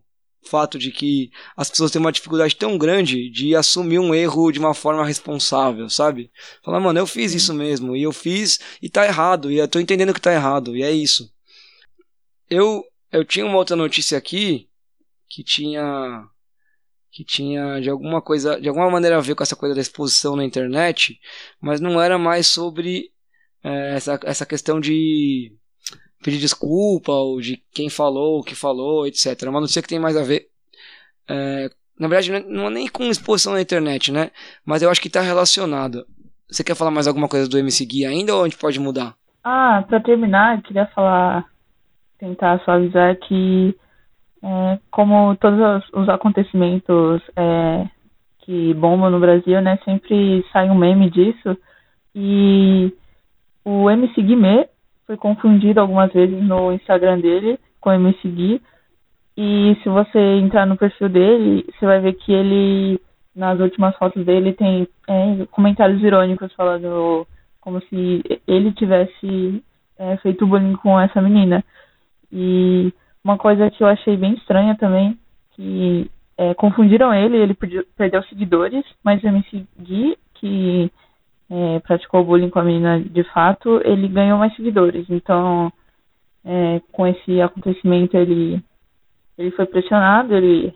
o fato de que as pessoas têm uma dificuldade tão grande de assumir um erro de uma forma responsável, sabe? Falar: mano, eu fiz isso mesmo, e eu fiz, e tá errado, e eu tô entendendo que tá errado, e é isso. Eu tinha uma outra notícia aqui que tinha de alguma maneira a ver com essa coisa da exposição na internet, mas não era mais sobre essa questão de pedir desculpa, ou de quem falou, o que falou, etc. Mas não sei o que tem mais a ver. Na verdade, não é nem com exposição na internet, né? Mas eu acho que está relacionado. Você quer falar mais alguma coisa do MC Gui ainda, ou a gente pode mudar? Ah, para terminar, eu queria tentar suavizar que, como todos os acontecimentos que bombam no Brasil, né, sempre sai um meme disso, e o MC Gui foi confundido algumas vezes no Instagram dele com o MC Gui. E se você entrar no perfil dele, você vai ver que ele, nas últimas fotos dele, tem comentários irônicos falando como se ele tivesse feito bullying com essa menina. E uma coisa que eu achei bem estranha também, que confundiram ele perdeu seguidores, mas o MC Gui, que praticou bullying com a menina de fato, ele ganhou mais seguidores. Então, com esse acontecimento, ele foi pressionado, ele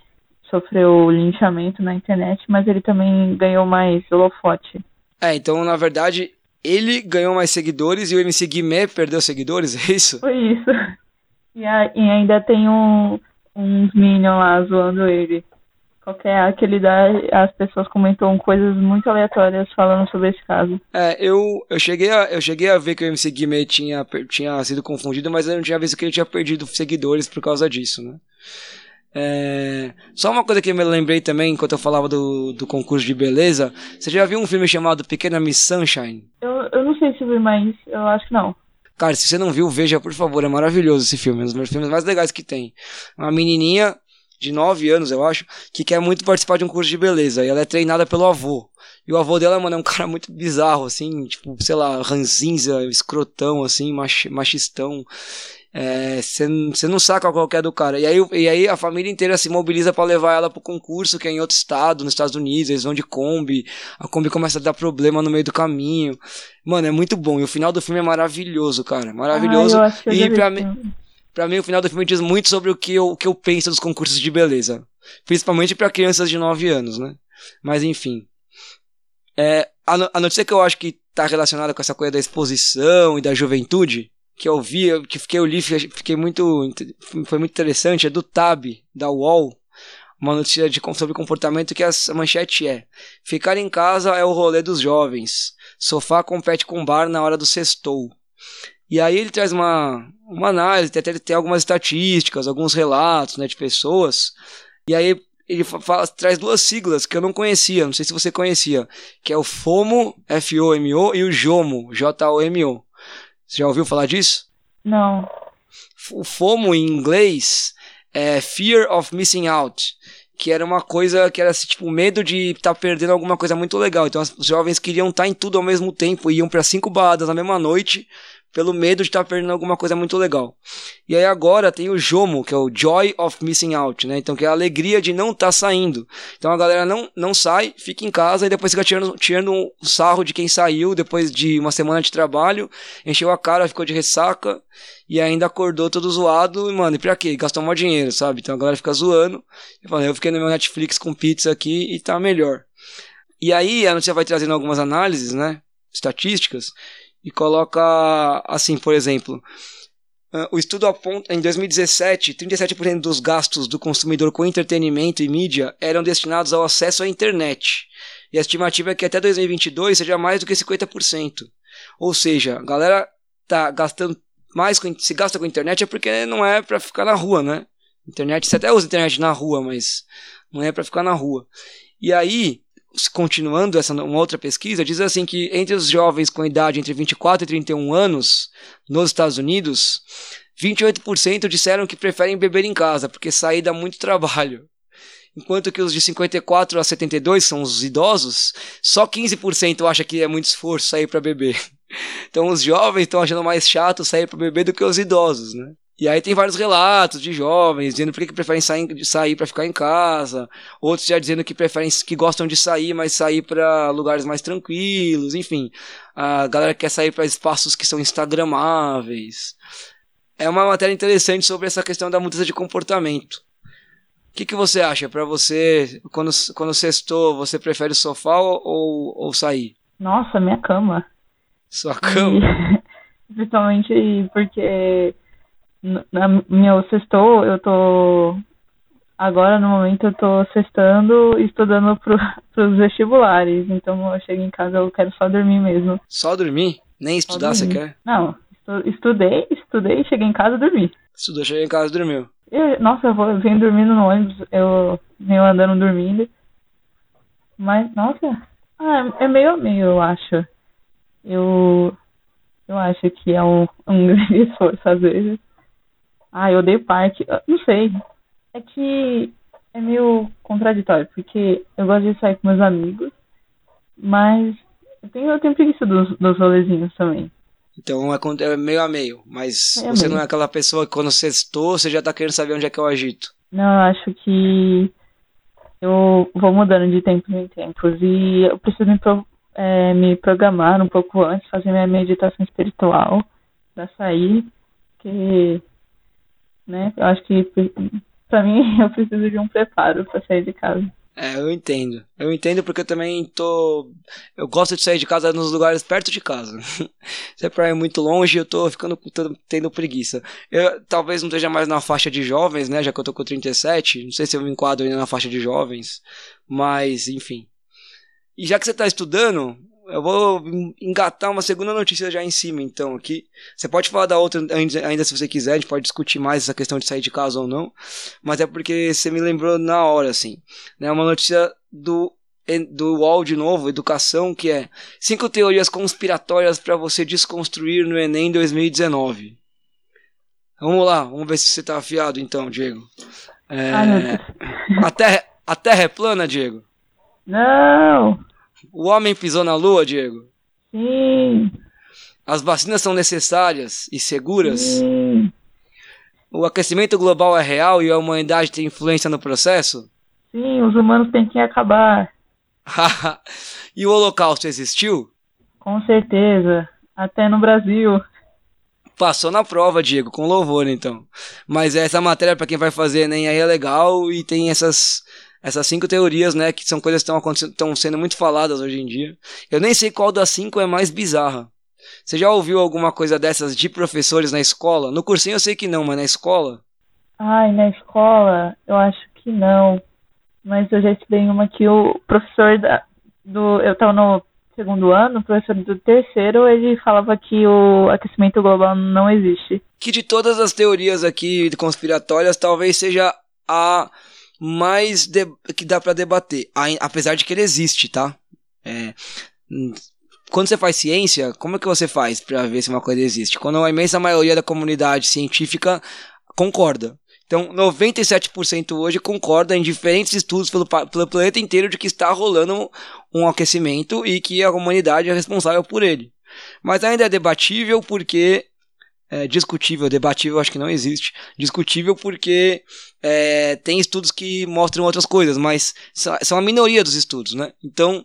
sofreu linchamento na internet, mas ele também ganhou mais holofote. Então, na verdade, ele ganhou mais seguidores e o MC Guimê perdeu seguidores, é isso? Foi isso. E ainda tem uns minions lá zoando ele. Qualquer que ele dá, as pessoas comentam coisas muito aleatórias falando sobre esse caso. Eu cheguei a ver que o MC Guimê tinha sido confundido, mas eu não tinha visto que ele tinha perdido seguidores por causa disso, né? Só uma coisa que eu me lembrei também, enquanto eu falava do concurso de beleza. Você já viu um filme chamado Pequena Miss Sunshine? Eu não sei se vi, mas eu acho que não. Cara, se você não viu, veja, por favor, é maravilhoso esse filme, é um dos meus filmes mais legais que tem. Uma menininha de 9 anos, eu acho, que quer muito participar de um curso de beleza, e ela é treinada pelo avô. E o avô dela, mano, é um cara muito bizarro, assim, tipo, sei lá, ranzinza, escrotão, assim, machistão. Você não saca qual que é do cara. E aí a família inteira se mobiliza pra levar ela pro concurso, que é em outro estado, nos Estados Unidos. Eles vão de Kombi, a Kombi começa a dar problema no meio do caminho. Mano, é muito bom. E o final do filme é maravilhoso, cara. Maravilhoso. E pra mim, o final do filme diz muito sobre o que eu penso dos concursos de beleza. Principalmente para crianças de 9 anos, né? Mas, enfim. A notícia que eu acho que tá relacionada com essa coisa da exposição e da juventude que eu vi, que eu li, foi muito interessante, é do Tab, da UOL, uma notícia sobre comportamento que a manchete é: ficar em casa é o rolê dos jovens, sofá compete com bar na hora do sextou. E aí ele traz uma análise, tem algumas estatísticas, alguns relatos, né, de pessoas, e aí ele traz duas siglas que eu não conhecia, não sei se você conhecia, que é o FOMO, F-O-M-O, e o JOMO, J-O-M-O. Você já ouviu falar disso? Não. O FOMO em inglês é Fear of Missing Out, que era uma coisa que era tipo medo de estar perdendo alguma coisa muito legal. Então os jovens queriam estar em tudo ao mesmo tempo, iam para 5 baladas na mesma noite, pelo medo de estar perdendo alguma coisa muito legal. E aí agora tem o JOMO, que é o Joy of Missing Out, né? Então que é a alegria de não estar saindo. Então a galera não sai, fica em casa e depois fica tirando um sarro de quem saiu depois de uma semana de trabalho, encheu a cara, ficou de ressaca e ainda acordou todo zoado. E mano, e pra quê? Gastou mó dinheiro, sabe? Então a galera fica zoando. Eu fiquei no meu Netflix com pizza aqui e tá melhor. E aí a notícia vai trazendo algumas análises, né? Estatísticas. E coloca assim, por exemplo, o estudo aponta, em 2017, 37% dos gastos do consumidor com entretenimento e mídia eram destinados ao acesso à internet. E a estimativa é que até 2022 seja mais do que 50%. Ou seja, a galera tá gastando mais, se gasta com internet é porque não é para ficar na rua, né? Internet, você até usa internet na rua, mas não é para ficar na rua. E aí, continuando uma outra pesquisa, diz assim que entre os jovens com idade entre 24 e 31 anos, nos Estados Unidos, 28% disseram que preferem beber em casa, porque sair dá muito trabalho. Enquanto que os de 54 a 72 são os idosos, só 15% acha que é muito esforço sair para beber. Então os jovens estão achando mais chato sair para beber do que os idosos, né? E aí tem vários relatos de jovens dizendo por que preferem sair para ficar em casa, outros já dizendo que preferem, que gostam de sair, mas sair para lugares mais tranquilos, enfim. A galera quer sair para espaços que são instagramáveis. É uma matéria interessante sobre essa questão da mudança de comportamento. O que você acha? Para você, quando sextou, você prefere o sofá ou sair? Nossa, minha cama. Sua cama? E, principalmente porque meu sextou, eu tô agora no momento eu tô sextando e estudando pros vestibulares, então eu chego em casa, eu quero só dormir mesmo. Só dormir? Nem estudar você quer? Não, estudei, cheguei em casa e dormi. Estudou, cheguei em casa e dormiu. Nossa, eu venho dormindo no ônibus, eu venho andando dormindo, mas nossa, é meio a meio, eu acho. Eu acho que é um grande esforço às vezes. Ah, eu odeio parque. Não sei. É que é meio contraditório, porque eu gosto de sair com meus amigos, mas eu tenho preguiça dos rolezinhos também. Então é meio a meio, mas é você meio. Não é aquela pessoa que quando sextou, você já tá querendo saber onde é que eu agito. Não, eu acho que eu vou mudando de tempos em tempos e eu preciso me programar um pouco antes, fazer minha meditação espiritual pra sair, porque, né? Eu acho que, pra mim, eu preciso de um preparo pra sair de casa. É, eu entendo. Eu entendo porque eu também eu gosto de sair de casa nos lugares perto de casa. Se é pra ir muito longe, eu tô ficando tendo preguiça. Eu talvez não esteja mais na faixa de jovens, né? Já que eu tô com 37. Não sei se eu me enquadro ainda na faixa de jovens. Mas, enfim. E já que você tá estudando, eu vou engatar uma segunda notícia já em cima, então, aqui. Você pode falar da outra ainda se você quiser, a gente pode discutir mais essa questão de sair de casa ou não, mas é porque você me lembrou na hora, assim, né? Uma notícia do UOL de novo, educação, que é 5 teorias conspiratórias para você desconstruir no Enem 2019. Vamos lá, vamos ver se você tá afiado então, Diego. A terra é plana, Diego? Não! O homem pisou na lua, Diego? Sim. As vacinas são necessárias e seguras? Sim. O aquecimento global é real e a humanidade tem influência no processo? Sim, os humanos têm que acabar. E o Holocausto existiu? Com certeza, até no Brasil. Passou na prova, Diego, com louvor, então. Mas essa matéria, para quem vai fazer Enem, aí é legal e tem essas 5 teorias, né, que são coisas que estão sendo muito faladas hoje em dia. Eu nem sei qual das 5 é mais bizarra. Você já ouviu alguma coisa dessas de professores na escola? No cursinho eu sei que não, mas na escola? Ai, na escola eu acho que não. Mas eu já estudei uma que o professor eu estava no segundo ano, o professor do terceiro, ele falava que o aquecimento global não existe. Que de todas as teorias aqui conspiratórias, talvez seja a mais que dá para debater, apesar de que ele existe, tá? Quando você faz ciência, como é que você faz para ver se uma coisa existe? Quando a imensa maioria da comunidade científica concorda. Então, 97% hoje concorda em diferentes estudos pelo planeta inteiro de que está rolando um aquecimento e que a humanidade é responsável por ele. Mas ainda é debatível porque... debatível acho que não existe. Discutível porque tem estudos que mostram outras coisas, mas são a minoria dos estudos, né? Então,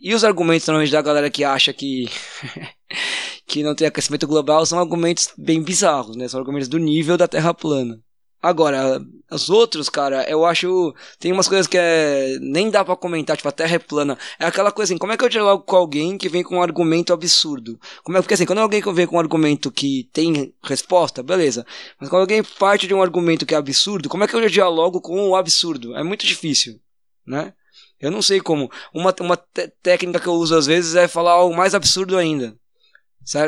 e os argumentos normalmente da galera que acha que... que não tem aquecimento global, são argumentos bem bizarros, né? São argumentos do nível da Terra plana. Agora, os outros, cara, eu acho... Tem umas coisas que nem dá pra comentar, tipo, a Terra é plana. É aquela coisa assim, como é que eu dialogo com alguém que vem com um argumento absurdo? Porque assim, quando alguém vem com um argumento que tem resposta, beleza. Mas quando alguém parte de um argumento que é absurdo, como é que eu dialogo com o absurdo? É muito difícil, né? Eu não sei como. Uma técnica que eu uso às vezes é falar algo mais absurdo ainda.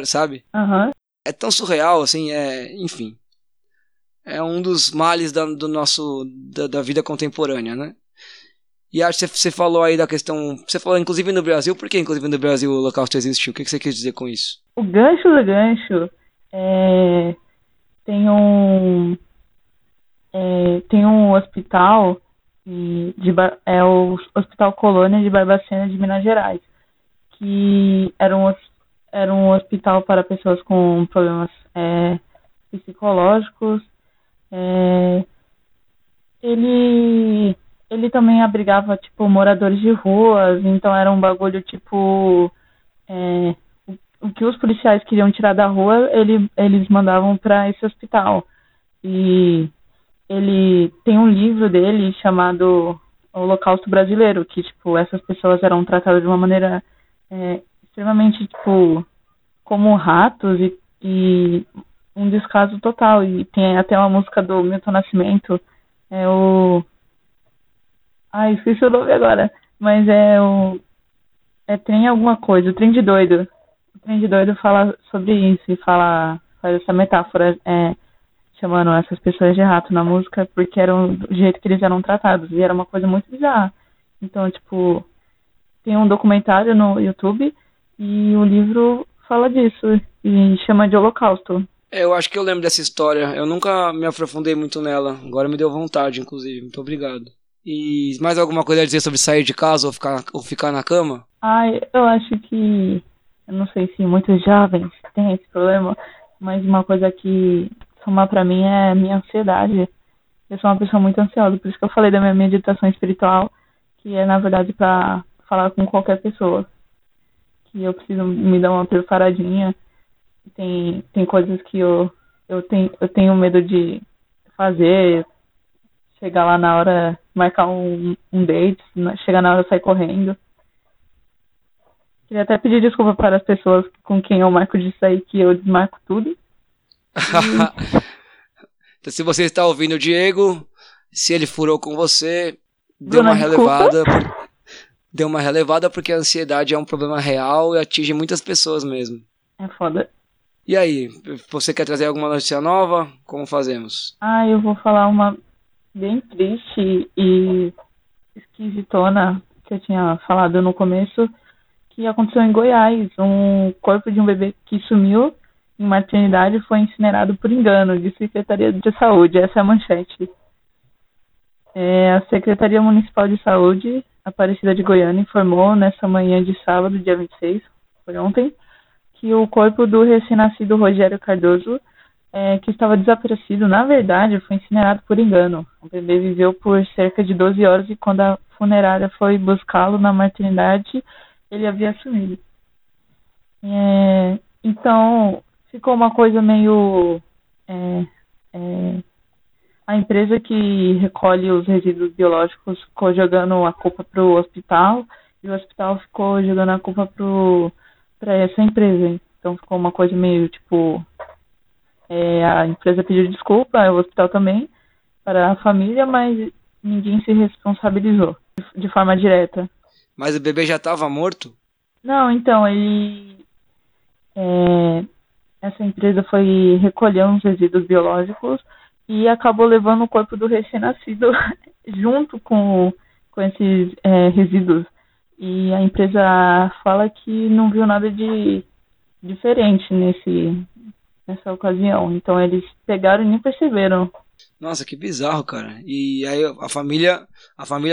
Sabe? Uhum. É tão surreal, assim, enfim. É um dos males da vida contemporânea, né? E acho que você falou aí da questão... Você falou, inclusive, no Brasil. Por que, inclusive, no Brasil o Holocausto existiu? O que você quis dizer com isso? O gancho do gancho tem um hospital, é o Hospital Colônia de Barbacena, de Minas Gerais, que era um hospital para pessoas com problemas psicológicos. Ele também abrigava, tipo, moradores de ruas, então era um bagulho, tipo... O que os policiais queriam tirar da rua, eles mandavam para esse hospital. E ele tem um livro dele chamado Holocausto Brasileiro, que, tipo, essas pessoas eram tratadas de uma maneira... extremamente, tipo, como ratos e um descaso total. E tem até uma música do Milton Nascimento, esqueci o nome agora, mas Trem Alguma Coisa, o Trem de Doido. O Trem de Doido fala sobre isso e faz essa metáfora, chamando essas pessoas de rato na música, porque era do jeito que eles eram tratados, e era uma coisa muito bizarra. Então, tipo, tem um documentário no YouTube... E o livro fala disso, e chama de Holocausto. Eu acho que eu lembro dessa história, eu nunca me aprofundei muito nela, agora me deu vontade, inclusive, muito obrigado. E mais alguma coisa a dizer sobre sair de casa ou ficar na cama? Eu acho que, eu não sei se muitos jovens têm esse problema, mas uma coisa que somar pra mim é a minha ansiedade. Eu sou uma pessoa muito ansiosa, por isso que eu falei da minha meditação espiritual, que é, na verdade, pra falar com qualquer pessoa. Que eu preciso me dar uma preparadinha. Tem coisas que eu tenho medo de fazer, chegar lá na hora, marcar um date, chegar na hora, sair correndo. Queria até pedir desculpa para as pessoas com quem eu marco de sair, que eu desmarco tudo. Então, se você está ouvindo o Diego, se ele furou com você, deu uma relevada... Deu uma relevada porque a ansiedade é um problema real e atinge muitas pessoas mesmo. É foda. E aí, você quer trazer alguma notícia nova? Como fazemos? Eu vou falar uma bem triste e esquisitona que eu tinha falado no começo, que aconteceu em Goiás. Um corpo de um bebê que sumiu em maternidade foi incinerado por engano, de Secretaria de Saúde. Essa é a manchete. A Secretaria Municipal de Saúde... Aparecida de Goiânia informou nessa manhã de sábado, dia 26, foi ontem, que o corpo do recém-nascido Rogério Cardoso, que estava desaparecido, na verdade, foi incinerado por engano. O bebê viveu por cerca de 12 horas e quando a funerária foi buscá-lo na maternidade, ele havia sumido. Então, ficou uma coisa meio... A empresa que recolhe os resíduos biológicos ficou jogando a culpa para o hospital e o hospital ficou jogando a culpa para essa empresa. Então ficou uma coisa meio tipo... a empresa pediu desculpa, o hospital também, para a família, mas ninguém se responsabilizou de forma direta. Mas o bebê já estava morto? Não, então, ele... essa empresa foi recolher uns resíduos biológicos e acabou levando o corpo do recém-nascido junto com esses resíduos. E a empresa fala que não viu nada de diferente nessa ocasião. Então eles pegaram e nem perceberam. Nossa, que bizarro, cara. E aí a família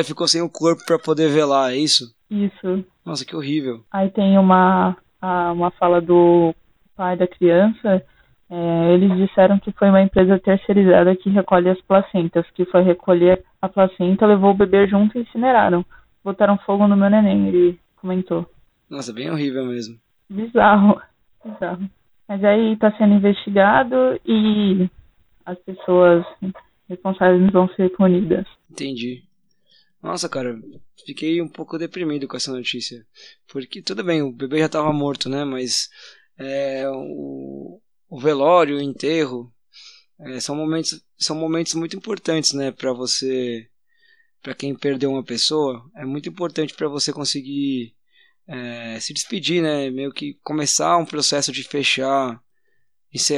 ficou sem o corpo para poder velar, é isso? Isso. Nossa, que horrível. Aí tem uma fala do pai da criança. Eles disseram que foi uma empresa terceirizada que recolhe as placentas, que foi recolher a placenta, levou o bebê junto e incineraram. Botaram fogo no meu neném, ele comentou. Nossa, bem horrível mesmo. Bizarro. Mas aí tá sendo investigado e as pessoas responsáveis vão ser punidas. Entendi. Nossa, cara, fiquei um pouco deprimido com essa notícia. Porque, tudo bem, o bebê já tava morto, né? Mas o velório, o enterro, são momentos muito importantes, né, para você, para quem perdeu uma pessoa, é muito importante para você conseguir se despedir, né, meio que começar um processo de fechar,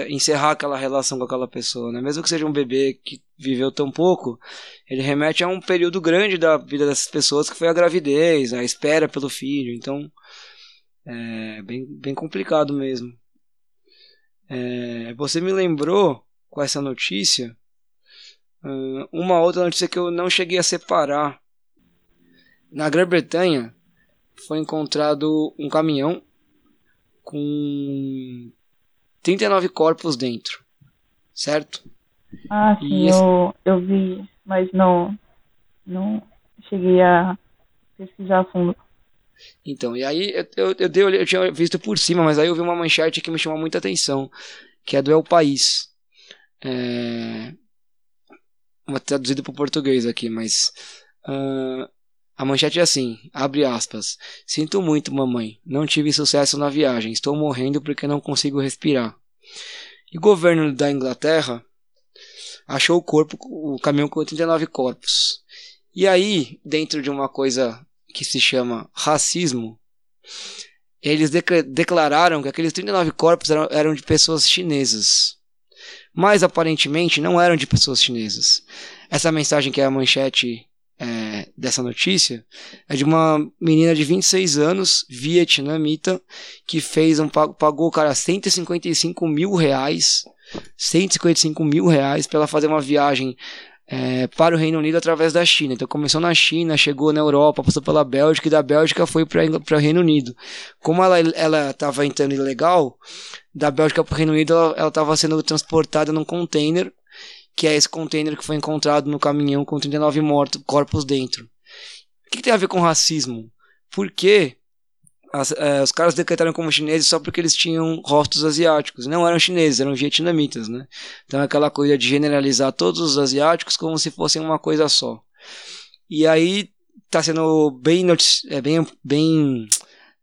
encerrar aquela relação com aquela pessoa, né, mesmo que seja um bebê que viveu tão pouco, ele remete a um período grande da vida dessas pessoas, que foi a gravidez, a espera pelo filho, então é bem complicado mesmo. Você me lembrou com essa notícia uma outra notícia que eu não cheguei a separar. Na Grã-Bretanha foi encontrado um caminhão com 39 corpos dentro, certo? Ah, sim, eu vi, mas não cheguei a pesquisar a fundo. Então, e aí eu tinha visto por cima, mas aí eu vi uma manchete que me chamou muita atenção, que é do El País. Vou traduzir para o português aqui, mas a manchete é assim, abre aspas: "Sinto muito, mamãe, não tive sucesso na viagem, estou morrendo porque não consigo respirar." E o governo da Inglaterra achou o caminhão com 39 corpos. E aí, dentro de uma coisa que se chama racismo, eles declararam que aqueles 39 corpos eram de pessoas chinesas, mas aparentemente não eram de pessoas chinesas. Essa mensagem, que é a manchete dessa notícia, é de uma menina de 26 anos, vietnamita, que pagou, cara, R$155 mil para ela fazer uma viagem para o Reino Unido através da China. Então começou na China, chegou na Europa, passou pela Bélgica, e da Bélgica foi para o Reino Unido. Como ela estava entrando ilegal, da Bélgica para o Reino Unido ela estava sendo transportada num container, que é esse container que foi encontrado no caminhão com 39 corpos dentro. O que tem a ver com racismo? Por quê? Os caras decretaram como chineses só porque eles tinham rostos asiáticos. Não eram chineses, eram vietnamitas, né? Então é aquela coisa de generalizar todos os asiáticos como se fossem uma coisa só. E aí tá sendo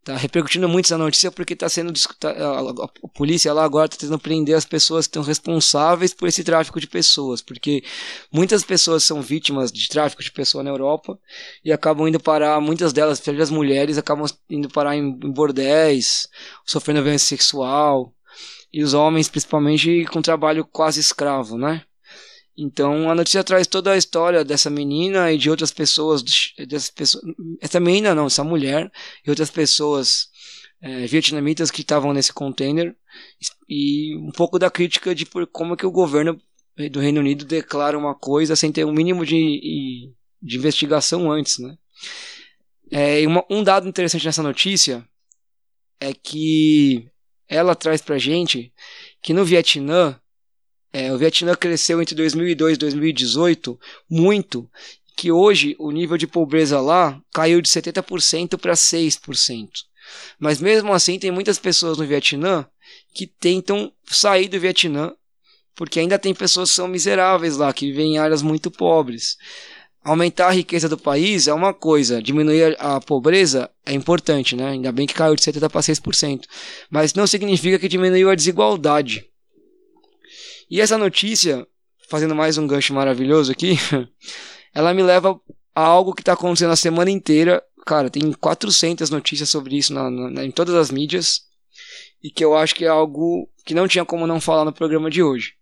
tá repercutindo muito essa notícia, porque a polícia lá agora tá tentando prender as pessoas que estão responsáveis por esse tráfico de pessoas, porque muitas pessoas são vítimas de tráfico de pessoas na Europa e acabam indo parar, muitas delas, as mulheres, acabam indo parar em bordéis, sofrendo violência sexual, e os homens principalmente com trabalho quase escravo, né? Então a notícia traz toda a história dessa menina e de outras pessoas, essa menina não, essa mulher e outras pessoas vietnamitas que estavam nesse container, e um pouco da crítica de como é que o governo do Reino Unido declara uma coisa sem ter um mínimo de investigação antes, né? Um dado interessante nessa notícia é que ela traz pra gente que no Vietnã, o Vietnã cresceu entre 2002 e 2018 muito, que hoje o nível de pobreza lá caiu de 70% para 6%. Mas mesmo assim tem muitas pessoas no Vietnã que tentam sair do Vietnã, porque ainda tem pessoas que são miseráveis lá, que vivem em áreas muito pobres. Aumentar a riqueza do país é uma coisa, diminuir a pobreza é importante, né? Ainda bem que caiu de 70% para 6%, mas não significa que diminuiu a desigualdade. E essa notícia, fazendo mais um gancho maravilhoso aqui, ela me leva a algo que está acontecendo a semana inteira. Cara, tem 400 notícias sobre isso em todas as mídias, e que eu acho que é algo que não tinha como não falar no programa de hoje,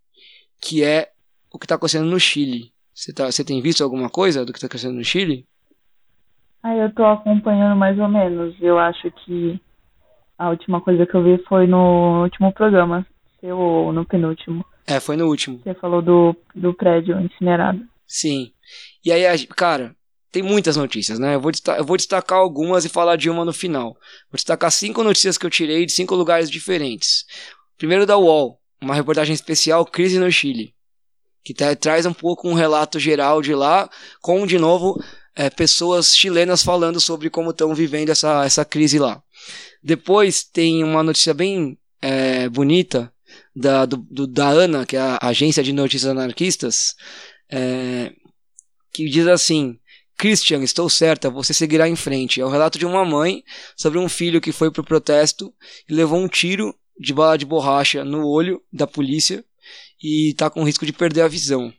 que é o que está acontecendo no Chile. Você tem visto alguma coisa do que está acontecendo no Chile? Eu estou acompanhando mais ou menos. Eu acho que a última coisa que eu vi foi no último programa, seu ou no penúltimo. Foi no último. Você falou do prédio incinerado. Sim. E aí, cara, tem muitas notícias, né? Eu vou destacar algumas e falar de uma no final. Vou destacar 5 notícias que eu tirei de 5 lugares diferentes. Primeiro, da UOL, uma reportagem especial Crise no Chile, que traz um pouco um relato geral de lá, com, de novo, pessoas chilenas falando sobre como estão vivendo essa crise lá. Depois tem uma notícia bem bonita da ANA, que é a Agência de Notícias Anarquistas, que diz assim: Christian, estou certa, você seguirá em frente. É o relato de uma mãe sobre um filho que foi pro protesto e levou um tiro de bala de borracha no olho da polícia, e está com risco de perder a visão,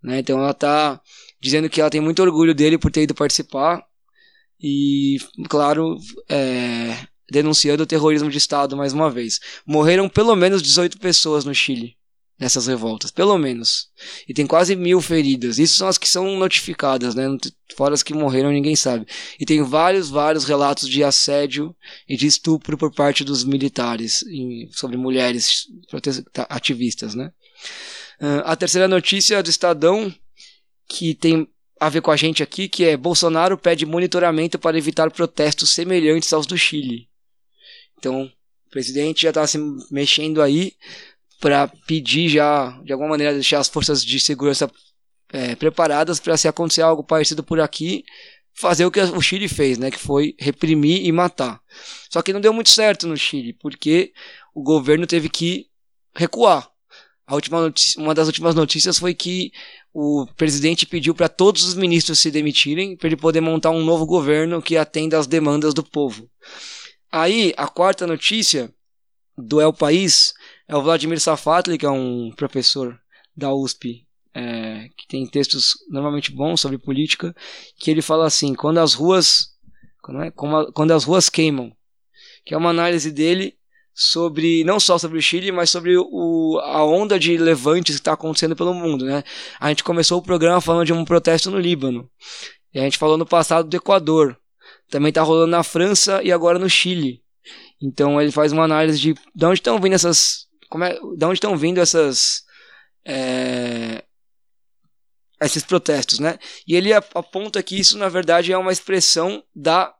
né? Então ela está dizendo que ela tem muito orgulho dele por ter ido participar e, claro, denunciando o terrorismo de Estado mais uma vez. Morreram pelo menos 18 pessoas no Chile nessas revoltas, pelo menos. E tem quase 1.000 feridas. Isso são as que são notificadas, né? Fora as que morreram, ninguém sabe. E tem vários relatos de assédio e de estupro por parte dos militares sobre mulheres ativistas, né? A terceira notícia é do Estadão, que tem a ver com a gente aqui, que é: Bolsonaro pede monitoramento para evitar protestos semelhantes aos do Chile. Então, o presidente já está se mexendo aí para pedir já, de alguma maneira, deixar as forças de segurança preparadas para, se acontecer algo parecido por aqui, fazer o que o Chile fez, né, que foi reprimir e matar. Só que não deu muito certo no Chile, porque o governo teve que recuar. Uma das últimas notícias foi que o presidente pediu para todos os ministros se demitirem para ele poder montar um novo governo que atenda às demandas do povo. Aí, a quarta notícia do El País é o Vladimir Safatli, que é um professor da USP, que tem textos normalmente bons sobre política, que ele fala assim: quando as ruas queimam, que é uma análise dele sobre, não só sobre o Chile, mas sobre a onda de levantes que está acontecendo pelo mundo, né? A gente começou o programa falando de um protesto no Líbano, e a gente falou no passado do Equador, também está rolando na França e agora no Chile. Então ele faz uma análise de onde estão vindo esses protestos, né? E ele aponta que isso, na verdade, é uma expressão da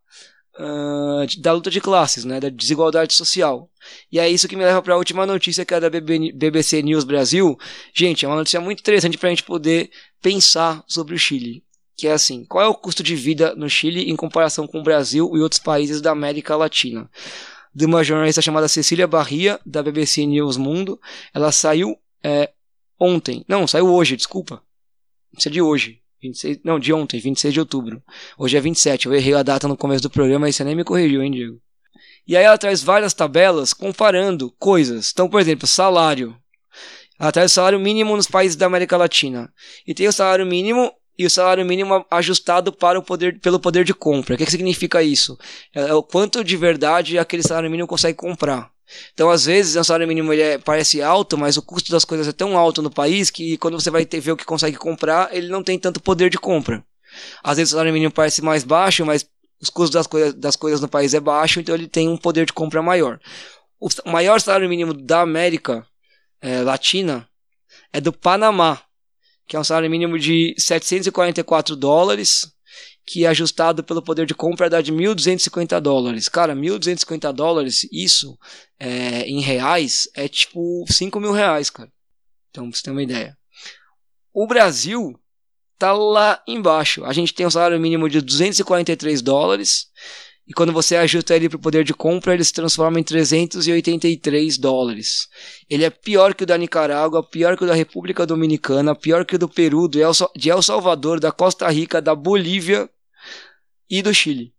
luta de classes, né? Da desigualdade social. E é isso que me leva para a última notícia, que é da BBC News Brasil. Gente, é uma notícia muito interessante para a gente poder pensar sobre o Chile, que é assim: qual é o custo de vida no Chile em comparação com o Brasil e outros países da América Latina? De uma jornalista chamada Cecília Barria, da BBC News Mundo. Ela saiu saiu hoje, desculpa. Isso é de hoje. De ontem, 26 de outubro. Hoje é 27, eu errei a data no começo do programa, e você nem me corrigiu, hein, Diego? E aí ela traz várias tabelas comparando coisas. Então, por exemplo, salário. Ela traz o salário mínimo nos países da América Latina. E tem o salário mínimo ajustado pelo poder de compra. O que significa isso? É o quanto de verdade aquele salário mínimo consegue comprar. Então, às vezes, o salário mínimo parece alto, mas o custo das coisas é tão alto no país que, quando você vai ver o que consegue comprar, ele não tem tanto poder de compra. Às vezes o salário mínimo parece mais baixo, mas os custos das coisas no país é baixo, então ele tem um poder de compra maior. O maior salário mínimo da América Latina é do Panamá, que é um salário mínimo de $744, que é ajustado pelo poder de compra dá de $1.250. Cara, $1.250, isso em reais é tipo R$5.000, cara. Então, pra você ter uma ideia. O Brasil tá lá embaixo. A gente tem um salário mínimo de $243, E quando você ajusta ele para o poder de compra, ele se transforma em $383. Ele é pior que o da Nicarágua, pior que o da República Dominicana, pior que o do Peru, de El Salvador, da Costa Rica, da Bolívia e do Chile,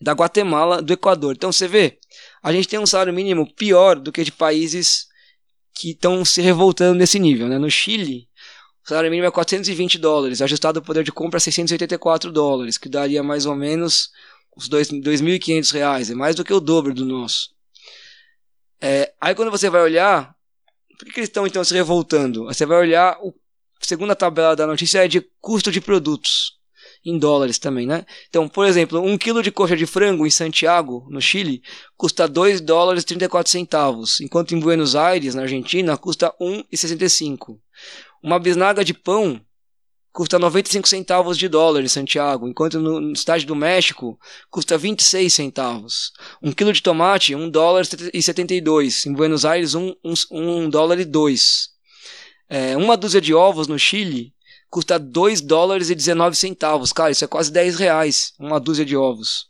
da Guatemala, do Equador. Então você vê, a gente tem um salário mínimo pior do que de países que estão se revoltando nesse nível, né? No Chile, o salário mínimo é $420, ajustado ao poder de compra $684, que daria mais ou menos os R$2.500, é mais do que o dobro do nosso. Aí quando você vai olhar, por que eles estão então se revoltando? Você vai olhar, segundo a tabela da notícia, é de custo de produtos, em dólares também, né? Então, por exemplo, 1 kg de coxa de frango em Santiago, no Chile, custa $2,34, enquanto em Buenos Aires, na Argentina, custa $1,65. Uma bisnaga de pão custa 95 centavos de dólar em Santiago, enquanto no Estado do México custa 26 centavos. Um quilo de tomate, $1,72. Em Buenos Aires, $1,02. Uma dúzia de ovos no Chile custa $2,19. Cara, isso é quase R$10, uma dúzia de ovos.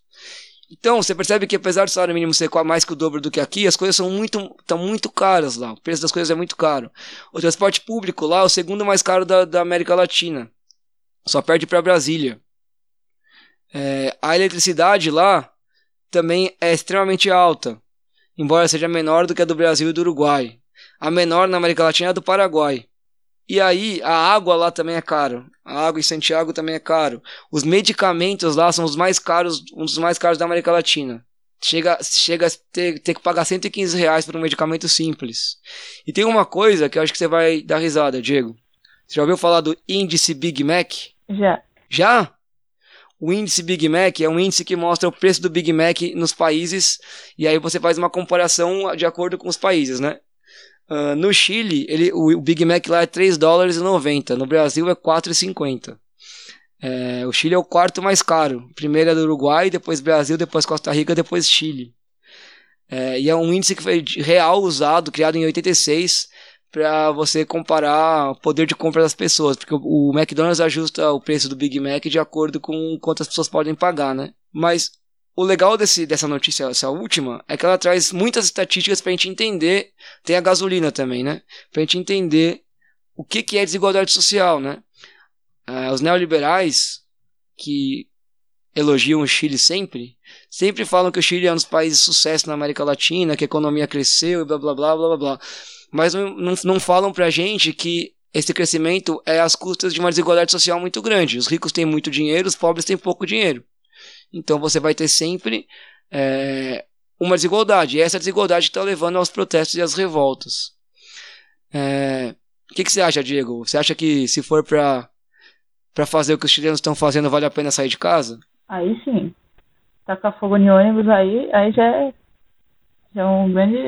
Então, você percebe que apesar do salário mínimo ser mais que o dobro do que aqui, as coisas estão muito caras lá. O preço das coisas é muito caro. O transporte público lá é o segundo mais caro da América Latina. Só perde para Brasília. A eletricidade lá também é extremamente alta, embora seja menor do que a do Brasil e do Uruguai. A menor na América Latina é a do Paraguai. E aí, a água lá também é caro. A água em Santiago também é caro. Os medicamentos lá são os mais caros, um dos mais caros da América Latina. Chega a ter que pagar R$115 por um medicamento simples. E tem uma coisa que eu acho que você vai dar risada, Diego. Você já ouviu falar do índice Big Mac? Já. Já? O índice Big Mac é um índice que mostra o preço do Big Mac nos países, e aí você faz uma comparação de acordo com os países, né? No Chile, o Big Mac lá é $3,90. No Brasil é $4,50. O Chile é o quarto mais caro. Primeiro é do Uruguai, depois Brasil, depois Costa Rica, depois Chile. E é um índice que foi real usado, criado em 86, para você comparar o poder de compra das pessoas. Porque o McDonald's ajusta o preço do Big Mac de acordo com quanto as pessoas podem pagar, né? Mas o legal dessa notícia, essa última, é que ela traz muitas estatísticas pra gente entender. Tem a gasolina também, né? Pra gente entender o que é desigualdade social, né? Os neoliberais, que elogiam o Chile sempre falam que o Chile é um dos países de sucesso na América Latina, que a economia cresceu e blá, blá, blá, blá, blá, blá. Mas não falam pra gente que esse crescimento é às custas de uma desigualdade social muito grande. Os ricos têm muito dinheiro, os pobres têm pouco dinheiro. Então você vai ter sempre uma desigualdade. E é essa desigualdade que está levando aos protestos e às revoltas. O que você acha, Diego? Você acha que se for para fazer o que os chilenos estão fazendo, vale a pena sair de casa? Aí sim. Tacar fogo em ônibus aí já é um grande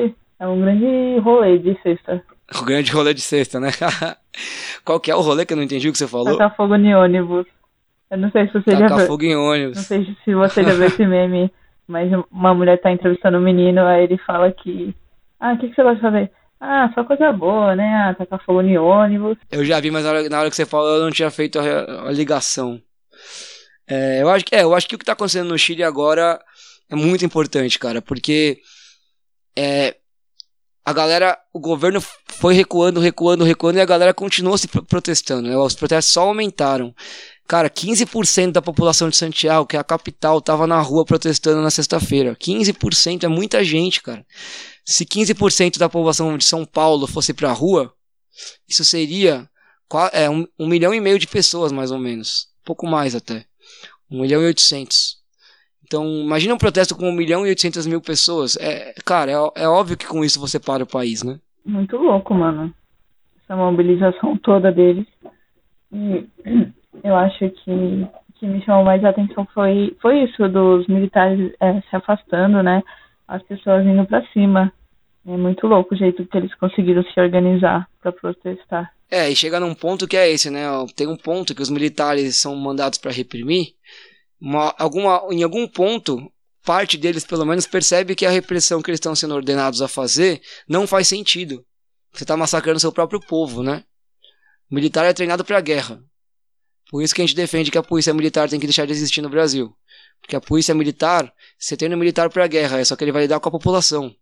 rolê de sexta. O grande rolê de sexta, né? Qual que é o rolê que eu não entendi o que você falou? Tacar fogo em ônibus. Eu não sei se você já viu. Fogo em ônibus. Não sei se você já viu esse meme, mas uma mulher está entrevistando um menino, aí ele fala que, o que você gosta de fazer? Só coisa boa, né? Tacar fogo em ônibus. Eu já vi, mas na hora que você falou, eu não tinha feito a ligação. Eu acho que o que está acontecendo no Chile agora é muito importante, cara, porque a galera, o governo foi recuando e a galera continuou se protestando, né? Os protestos só aumentaram. Cara, 15% da população de Santiago, que é a capital, estava na rua protestando na sexta-feira. 15% é muita gente, cara. Se 15% da população de São Paulo fosse para a rua, isso seria 1,5 milhão de pessoas, mais ou menos. Um pouco mais até. 1,8 milhão. Então, imagina um protesto com 1,8 milhão pessoas. Cara, é óbvio que com isso você para o país, né? Muito louco, mano. Essa mobilização toda deles. Eu acho que o que me chamou mais a atenção foi isso, dos militares se afastando, né? As pessoas indo pra cima. É muito louco o jeito que eles conseguiram se organizar pra protestar. E chega num ponto que é esse, né? Tem um ponto que os militares são mandados pra reprimir. Em algum ponto, parte deles, pelo menos, percebe que a repressão que eles estão sendo ordenados a fazer não faz sentido. Você tá massacrando seu próprio povo, né? O militar é treinado pra guerra. Por isso que a gente defende que a polícia militar tem que deixar de existir no Brasil. Porque a polícia militar, você treina o militar para a guerra, só que ele vai lidar com a população.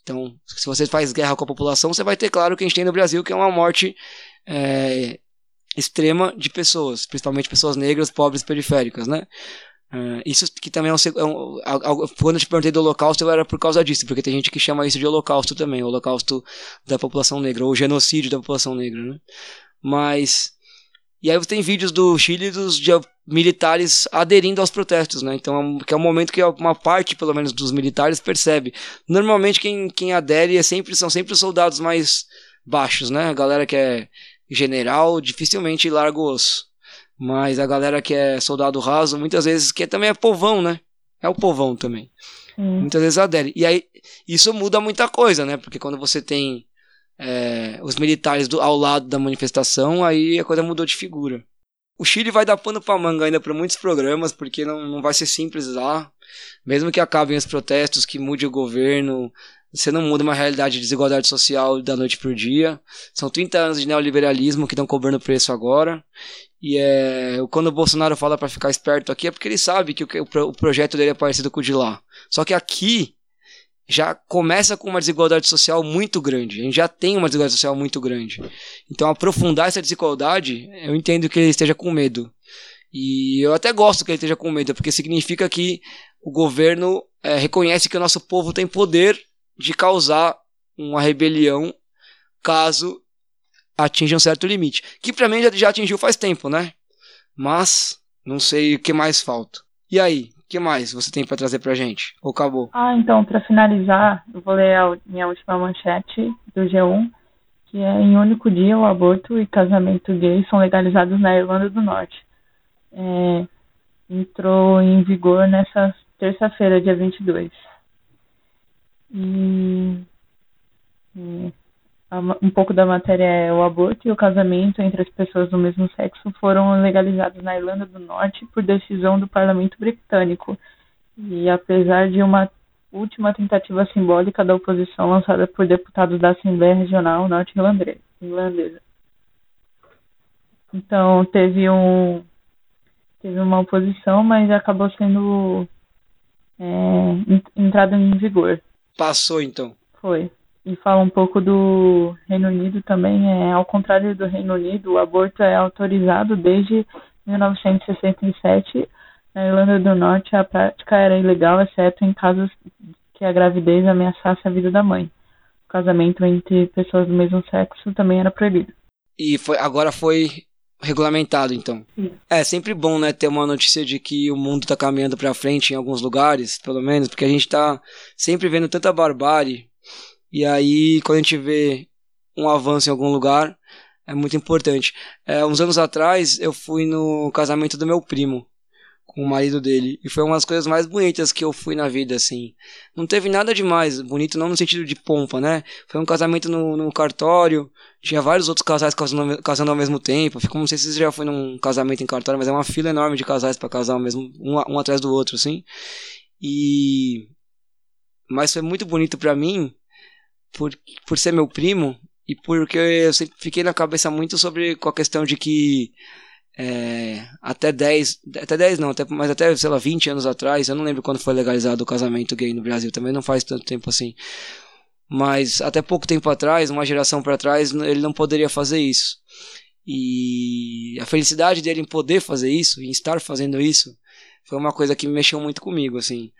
Então, se você faz guerra com a população, você vai ter, claro, o que a gente tem no Brasil, que é uma morte extrema de pessoas, principalmente pessoas negras, pobres, periféricas, né? Isso que também quando eu te perguntei do holocausto, era por causa disso, porque tem gente que chama isso de holocausto também, holocausto da população negra, ou genocídio da população negra, né? Mas, e aí você tem vídeos do Chile dos militares aderindo aos protestos, né? Então, que é um momento que uma parte, pelo menos, dos militares percebe. Normalmente quem adere são sempre os soldados mais baixos, né? A galera que é general dificilmente larga o osso. Mas a galera que é soldado raso, muitas vezes, que também é povão, né? É o povão também. Muitas vezes adere. E aí, isso muda muita coisa, né? Porque quando você tem os militares ao lado da manifestação, aí a coisa mudou de figura. O Chile vai dar pano pra manga ainda para muitos programas, porque não vai ser simples lá. Mesmo que acabem os protestos, que mude o governo, você não muda uma realidade de desigualdade social da noite pro dia. São 30 anos de neoliberalismo que estão cobrando preço agora. E quando o Bolsonaro fala para ficar esperto aqui, é porque ele sabe que o projeto dele é parecido com o de lá. Só que aqui já começa com uma desigualdade social muito grande. A gente já tem uma desigualdade social muito grande. Então, aprofundar essa desigualdade, eu entendo que ele esteja com medo. E eu até gosto que ele esteja com medo, porque significa que o governo reconhece que o nosso povo tem poder de causar uma rebelião caso atinge um certo limite, que pra mim já atingiu faz tempo, né? Mas não sei o que mais falta. E aí, o que mais você tem pra trazer pra gente? Ou acabou? Então, pra finalizar, eu vou ler a minha última manchete do G1, que é: em único dia, o aborto e casamento gay são legalizados na Irlanda do Norte. Entrou em vigor nessa terça-feira, dia 22. E um pouco da matéria é: o aborto e o casamento entre as pessoas do mesmo sexo foram legalizados na Irlanda do Norte por decisão do Parlamento Britânico. E apesar de uma última tentativa simbólica da oposição lançada por deputados da Assembleia Regional Norte-Irlandesa. Então, teve uma oposição, mas acabou sendo entrada em vigor. Passou, então. Foi. E fala um pouco do Reino Unido também. Ao contrário do Reino Unido, o aborto é autorizado desde 1967. Na Irlanda do Norte, a prática era ilegal, exceto em casos que a gravidez ameaçasse a vida da mãe. O casamento entre pessoas do mesmo sexo também era proibido. E agora foi regulamentado, então. Sim. É sempre bom, né, ter uma notícia de que o mundo está caminhando para frente em alguns lugares, pelo menos, porque a gente está sempre vendo tanta barbárie. E aí, quando a gente vê um avanço em algum lugar, é muito importante. Uns anos atrás, eu fui no casamento do meu primo, com o marido dele. E foi uma das coisas mais bonitas que eu fui na vida, assim. Não teve nada demais. Bonito não no sentido de pompa, né? Foi um casamento no cartório. Tinha vários outros casais casando ao mesmo tempo. Não sei se você já foi num casamento em cartório, mas é uma fila enorme de casais para casar mesmo, um atrás do outro, assim. Mas foi muito bonito pra mim, por ser meu primo, e porque eu sempre fiquei na cabeça muito com a questão de que até, sei lá, 20 anos atrás, eu não lembro quando foi legalizado o casamento gay no Brasil, também não faz tanto tempo assim, mas até pouco tempo atrás, uma geração para trás, ele não poderia fazer isso. E a felicidade dele em poder fazer isso, em estar fazendo isso, foi uma coisa que me mexeu muito comigo, assim,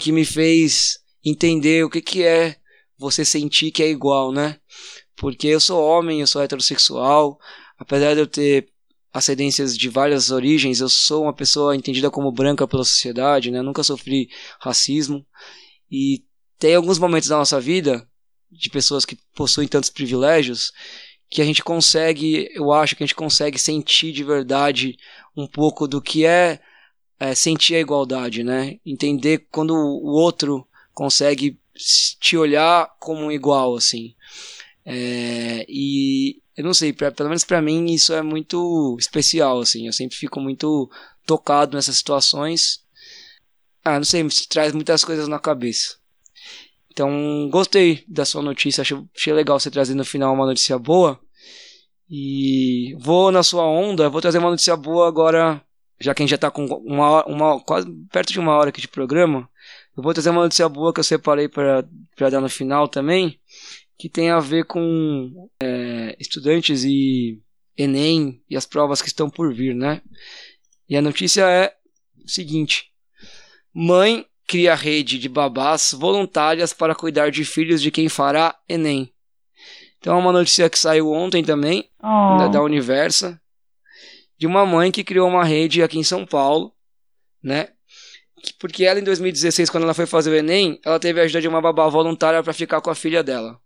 que me fez entender o que é você sentir que é igual, né? Porque eu sou homem, eu sou heterossexual, apesar de eu ter ascendências de várias origens, eu sou uma pessoa entendida como branca pela sociedade, né? Eu nunca sofri racismo. E tem alguns momentos da nossa vida, de pessoas que possuem tantos privilégios, que eu acho que a gente consegue sentir de verdade um pouco do que é sentir a igualdade, né? Entender quando o outro consegue te olhar como um igual, assim. E eu não sei, pelo menos pra mim isso é muito especial, assim. Eu sempre fico muito tocado nessas situações. Não sei, me traz muitas coisas na cabeça. Então, gostei da sua notícia. Achei legal você trazer no final uma notícia boa. E vou na sua onda, vou trazer uma notícia boa agora já que a gente já tá com uma quase perto de 1 hora aqui de programa, eu vou trazer uma notícia boa que eu separei para dar no final também, que tem a ver com estudantes e Enem e as provas que estão por vir, né? E a notícia é o seguinte: mãe cria rede de babás voluntárias para cuidar de filhos de quem fará Enem. Então é uma notícia que saiu ontem também, da Universa, de uma mãe que criou uma rede aqui em São Paulo, né? Porque ela, em 2016, quando ela foi fazer o Enem, ela teve a ajuda de uma babá voluntária para ficar com a filha dela.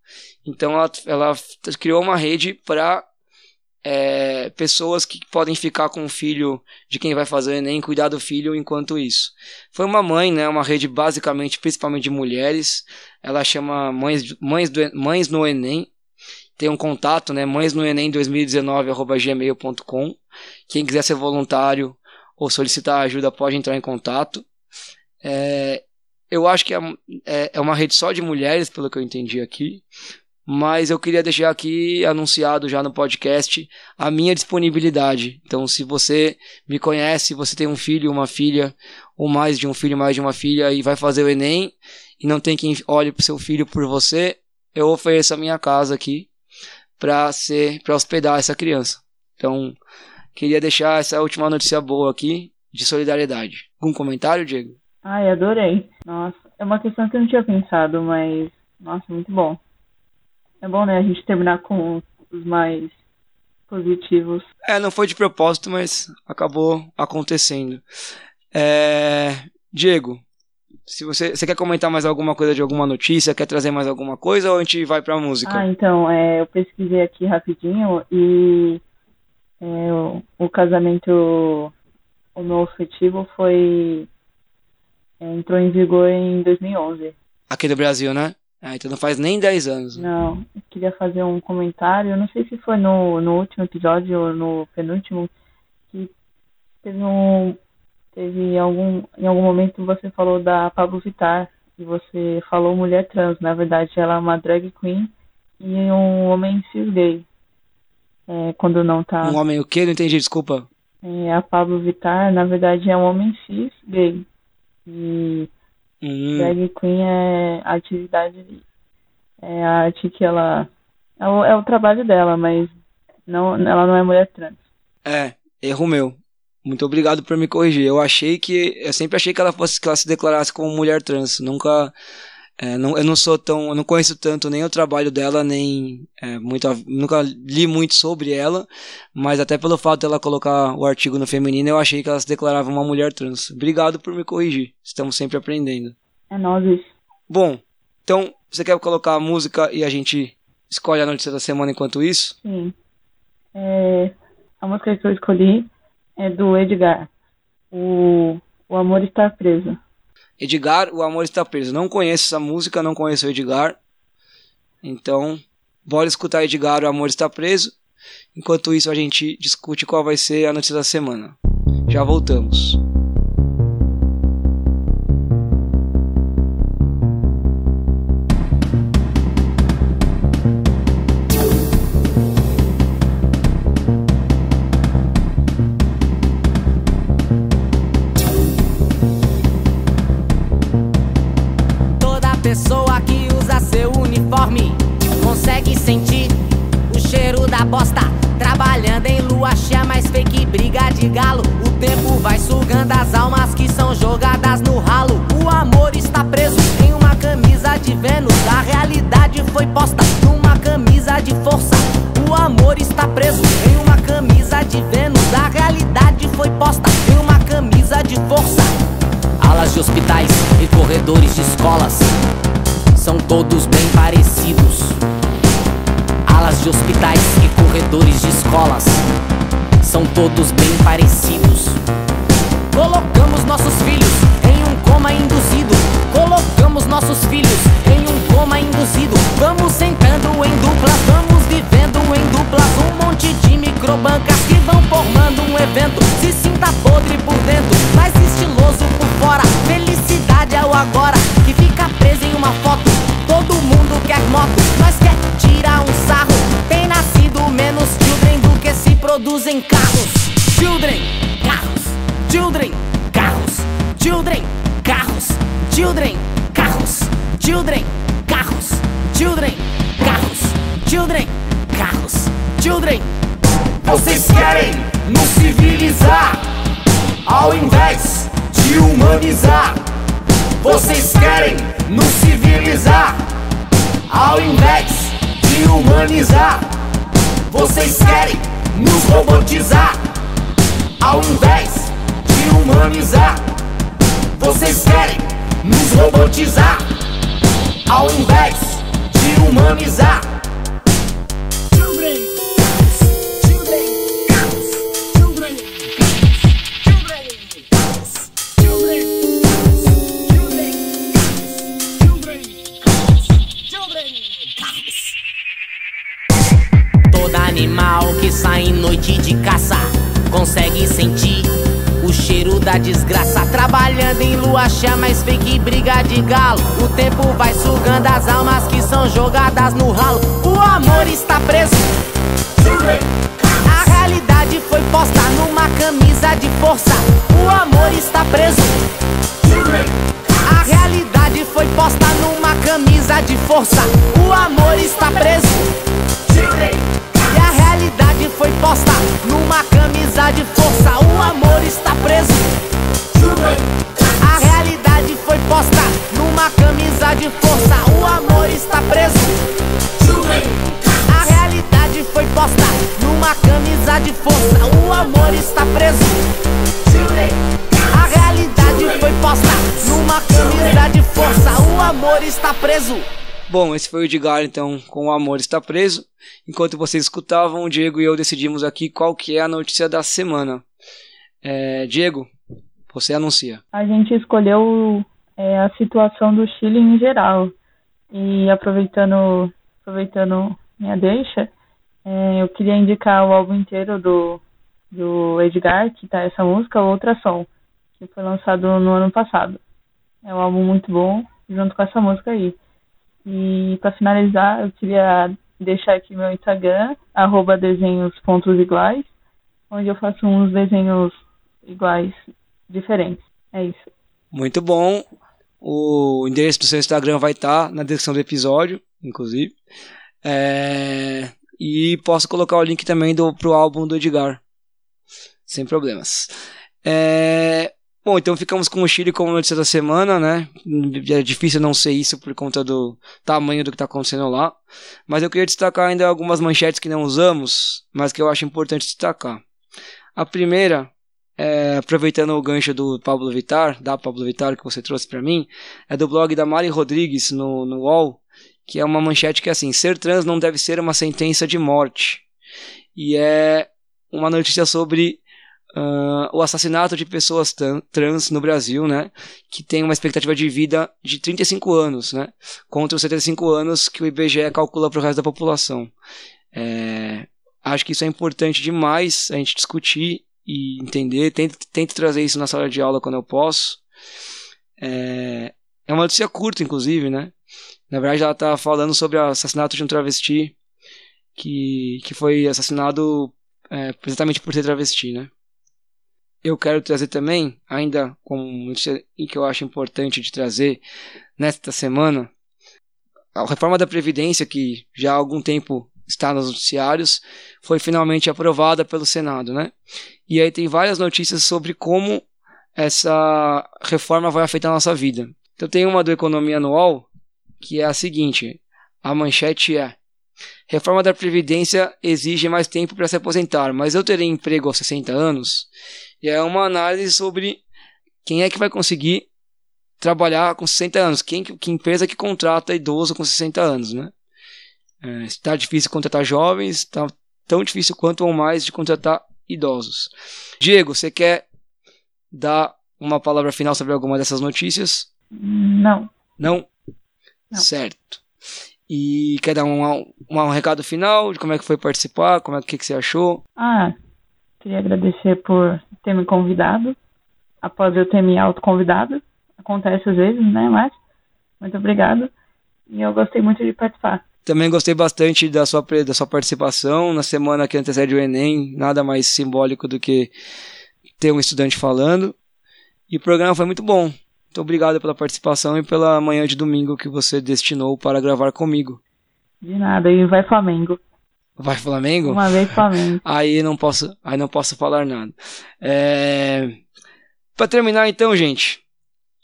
Então ela criou uma rede para pessoas que podem ficar com o filho de quem vai fazer o Enem, cuidar do filho enquanto isso. Foi uma mãe, né, uma rede basicamente, principalmente de mulheres. Ela chama Mães no Enem. Tem um contato, né, mãesnoenem2019@gmail.com. Quem quiser ser voluntário ou solicitar ajuda pode entrar em contato. Eu acho que é uma rede só de mulheres, pelo que eu entendi aqui, mas eu queria deixar aqui anunciado já no podcast a minha disponibilidade. Então, se você me conhece, você tem um filho, uma filha, ou mais de um filho, mais de uma filha, e vai fazer o Enem, e não tem quem olhe para o seu filho por você, eu ofereço a minha casa aqui para hospedar essa criança. Então, queria deixar essa última notícia boa aqui, de solidariedade. Algum comentário, Diego? Ai, adorei. Nossa, é uma questão que eu não tinha pensado, mas... Nossa, muito bom. É bom, né, a gente terminar com os mais positivos. Não foi de propósito, mas acabou acontecendo. Diego, se você quer comentar mais alguma coisa de alguma notícia, quer trazer mais alguma coisa, ou a gente vai pra música? Então, eu pesquisei aqui rapidinho e o casamento homoafetivo entrou em vigor em 2011. Aqui do Brasil, né? Então não faz nem 10 anos. Não, eu queria fazer um comentário, eu não sei se foi no último episódio ou no penúltimo, que em algum momento você falou da Pabllo Vittar, e você falou mulher trans, na verdade ela é uma drag queen e um homem cis gay. Quando não tá... Um homem o quê? Não entendi, desculpa. A Pabllo Vittar, na verdade, é um homem cis gay. E drag queen é a atividade, é a arte que ela... É o trabalho dela, mas ela não é mulher trans. Erro meu. Muito obrigado por me corrigir. Eu sempre achei que ela se declarasse como mulher trans. Nunca... eu não conheço tanto nem o trabalho dela, nem nunca li muito sobre ela, mas até pelo fato dela colocar o artigo no feminino, eu achei que ela se declarava uma mulher trans. Obrigado por me corrigir, estamos sempre aprendendo. É nóis. Bom, então você quer colocar a música e a gente escolhe a notícia da semana enquanto isso? Sim. A música que eu escolhi é do Edgar, O Amor Está Preso. Edgar, O Amor Está Preso. Não conheço essa música, não conheço o Edgar. Então, bora escutar Edgar, O Amor Está Preso. Enquanto isso, a gente discute qual vai ser a notícia da semana. Já voltamos. Bosta, trabalhando em lua cheia, mais fake briga de galo. O tempo vai sugando as almas que são jogadas no ralo. O amor está preso em uma camisa de Vênus. A realidade foi posta numa camisa de força. O amor está preso em uma camisa de Vênus. A realidade foi posta em uma camisa de força. Alas de hospitais e corredores de escolas são todos bem parecidos. Alas de hospitais e corredores de escolas são todos bem parecidos. Colocamos nossos filhos em um coma induzido. Colocamos nossos filhos em um coma induzido. Vamos sentando em duplas, vamos vivendo em duplas. Um monte de microbancas que vão formando um evento. Se sinta podre por dentro, mas estiloso por fora. Felicidade é o agora, que fica preso em uma foto. Todo mundo quer moto, mas quer tirar um sarro. Tem nascido menos children do que se produzem carros. Children, carros, Children, Carlos, Children, vocês querem nos civilizar ao invés de humanizar. Vocês querem nos civilizar ao invés de humanizar. Vocês querem nos robotizar ao invés de humanizar. Vocês querem nos robotizar ao invés de humanizar. Animal que sai em noite de caça consegue sentir o cheiro da desgraça. Trabalhando em lua cheia, mas fake briga de galo. O tempo vai sugando as almas que são jogadas no ralo. O amor está preso. A realidade foi posta numa camisa de força. O amor está preso. A realidade foi posta numa camisa de força. O amor está preso. A realidade foi posta numa camisa de força. O amor está preso. A realidade foi posta numa camisa de força. O amor está preso. A realidade foi posta numa camisa de força. O amor está preso. A realidade foi posta numa camisa de força. O amor está preso. Bom, esse foi o Edgar, então, com O Amor Está Preso. Enquanto vocês escutavam, o Diego e eu decidimos aqui qual que é a notícia da semana. Diego, você anuncia. A gente escolheu a situação do Chile em geral. E aproveitando minha deixa, eu queria indicar o álbum inteiro do Edgar, que tá essa música, O Ultrassom, que foi lançado no ano passado. É um álbum muito bom, junto com essa música aí. E para finalizar, eu queria deixar aqui meu Instagram, @desenhos.iguais, onde eu faço uns desenhos iguais, diferentes. É isso. Muito bom. O endereço do seu Instagram vai estar na descrição do episódio, inclusive. E posso colocar o link também pro álbum do Edgar, sem problemas. Bom, então ficamos com o Chile como notícia da semana, né? É difícil não ser isso por conta do tamanho do que está acontecendo lá. Mas eu queria destacar ainda algumas manchetes que não usamos, mas que eu acho importante destacar. A primeira, aproveitando o gancho da Pabllo Vittar, que você trouxe para mim, é do blog da Mari Rodrigues, no UOL, que é uma manchete que é assim: ser trans não deve ser uma sentença de morte. E é uma notícia sobre o assassinato de pessoas trans no Brasil, né, que tem uma expectativa de vida de 35 anos, né, contra os 75 anos que o IBGE calcula para o resto da população. Acho que isso é importante demais a gente discutir e entender. Tento trazer isso na sala de aula quando eu posso. É uma notícia curta, inclusive, né. Na verdade, ela está falando sobre o assassinato de um travesti que foi assassinado exatamente por ser travesti, né. Eu quero trazer também, ainda como notícia que eu acho importante de trazer nesta semana, a reforma da Previdência, que já há algum tempo está nos noticiários, foi finalmente aprovada pelo Senado, né? E aí tem várias notícias sobre como essa reforma vai afetar a nossa vida. Então tem uma do Economia Anual, que é a seguinte, a manchete é: reforma da Previdência exige mais tempo para se aposentar, mas eu terei emprego aos 60 anos? E é uma análise sobre quem é que vai conseguir trabalhar com 60 anos. Que empresa que contrata idoso com 60 anos, né? Está difícil contratar jovens, está tão difícil quanto ou mais de contratar idosos. Diego, você quer dar uma palavra final sobre alguma dessas notícias? Não? Certo. E quer dar um recado final de como é que foi participar, o que você achou? Queria agradecer por ter me convidado, após eu ter me autoconvidado. Acontece às vezes, né? Mas muito obrigado. E eu gostei muito de participar. Também gostei bastante da sua participação. Na semana que antecede o Enem, nada mais simbólico do que ter um estudante falando. E o programa foi muito bom. Muito obrigado pela participação e pela manhã de domingo que você destinou para gravar comigo. De nada, e vai Flamengo. Vai Flamengo? Uma vez Flamengo. Aí não posso falar nada. Pra terminar então, gente,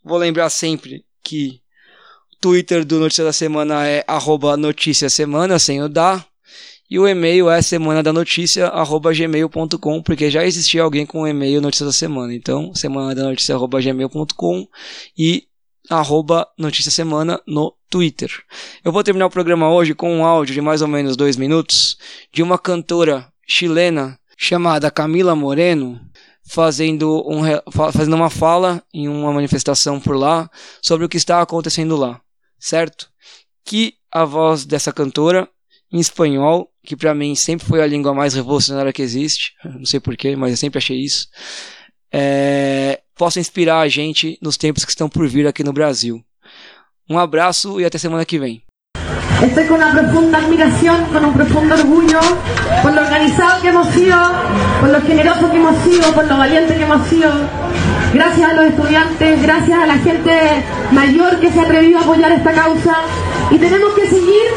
vou lembrar sempre que o Twitter do Notícia da Semana é @noticiasemana, sem o da. E o e-mail é semanadanoticia@gmail.com, porque já existia alguém com o e-mail Notícia da Semana. Então, semanadanoticia@gmail.com e @noticiasemana no Twitter. Eu vou terminar o programa hoje com um áudio de mais ou menos 2 minutos de uma cantora chilena chamada Camila Moreno fazendo uma fala em uma manifestação por lá sobre o que está acontecendo lá, certo? Que a voz dessa cantora em espanhol, que pra mim sempre foi a língua mais revolucionária que existe, não sei porquê, mas eu sempre achei isso, possa inspirar a gente nos tempos que estão por vir aqui no Brasil. Um abraço e até semana que vem. Estoy con una profunda admiración, con un profundo orgullo por lo organizado que hemos sido, por lo generoso que hemos sido, por lo valiente que hemos sido. Gracias a los estudiantes, gracias a la gente mayor que se ha atrevido a apoyar esta causa. Y tenemos que seguir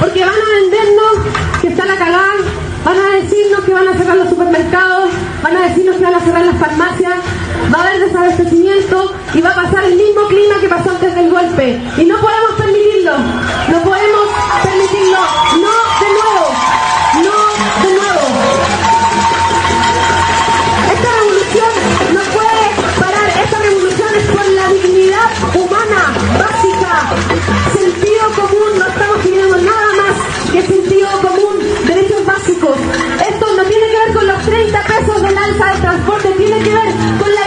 porque van a vendernos que están a cagar, van a decirnos que van a cerrar los supermercados, van a decirnos que van a cerrar las farmacias, va a haber desabastecimiento y va a pasar el mismo clima que pasó antes del golpe. Y no podemos permitirlo, no podemos permitirlo, no de nuevo, no de nuevo. Esta revolución no puede parar, esta revolución es por la dignidad humana básica, sentido común, no estamos pidiendo nada más que sentido común, derechos básicos. Esto no tiene que ver con los 30 pesos del alza de transporte, tiene que ver con la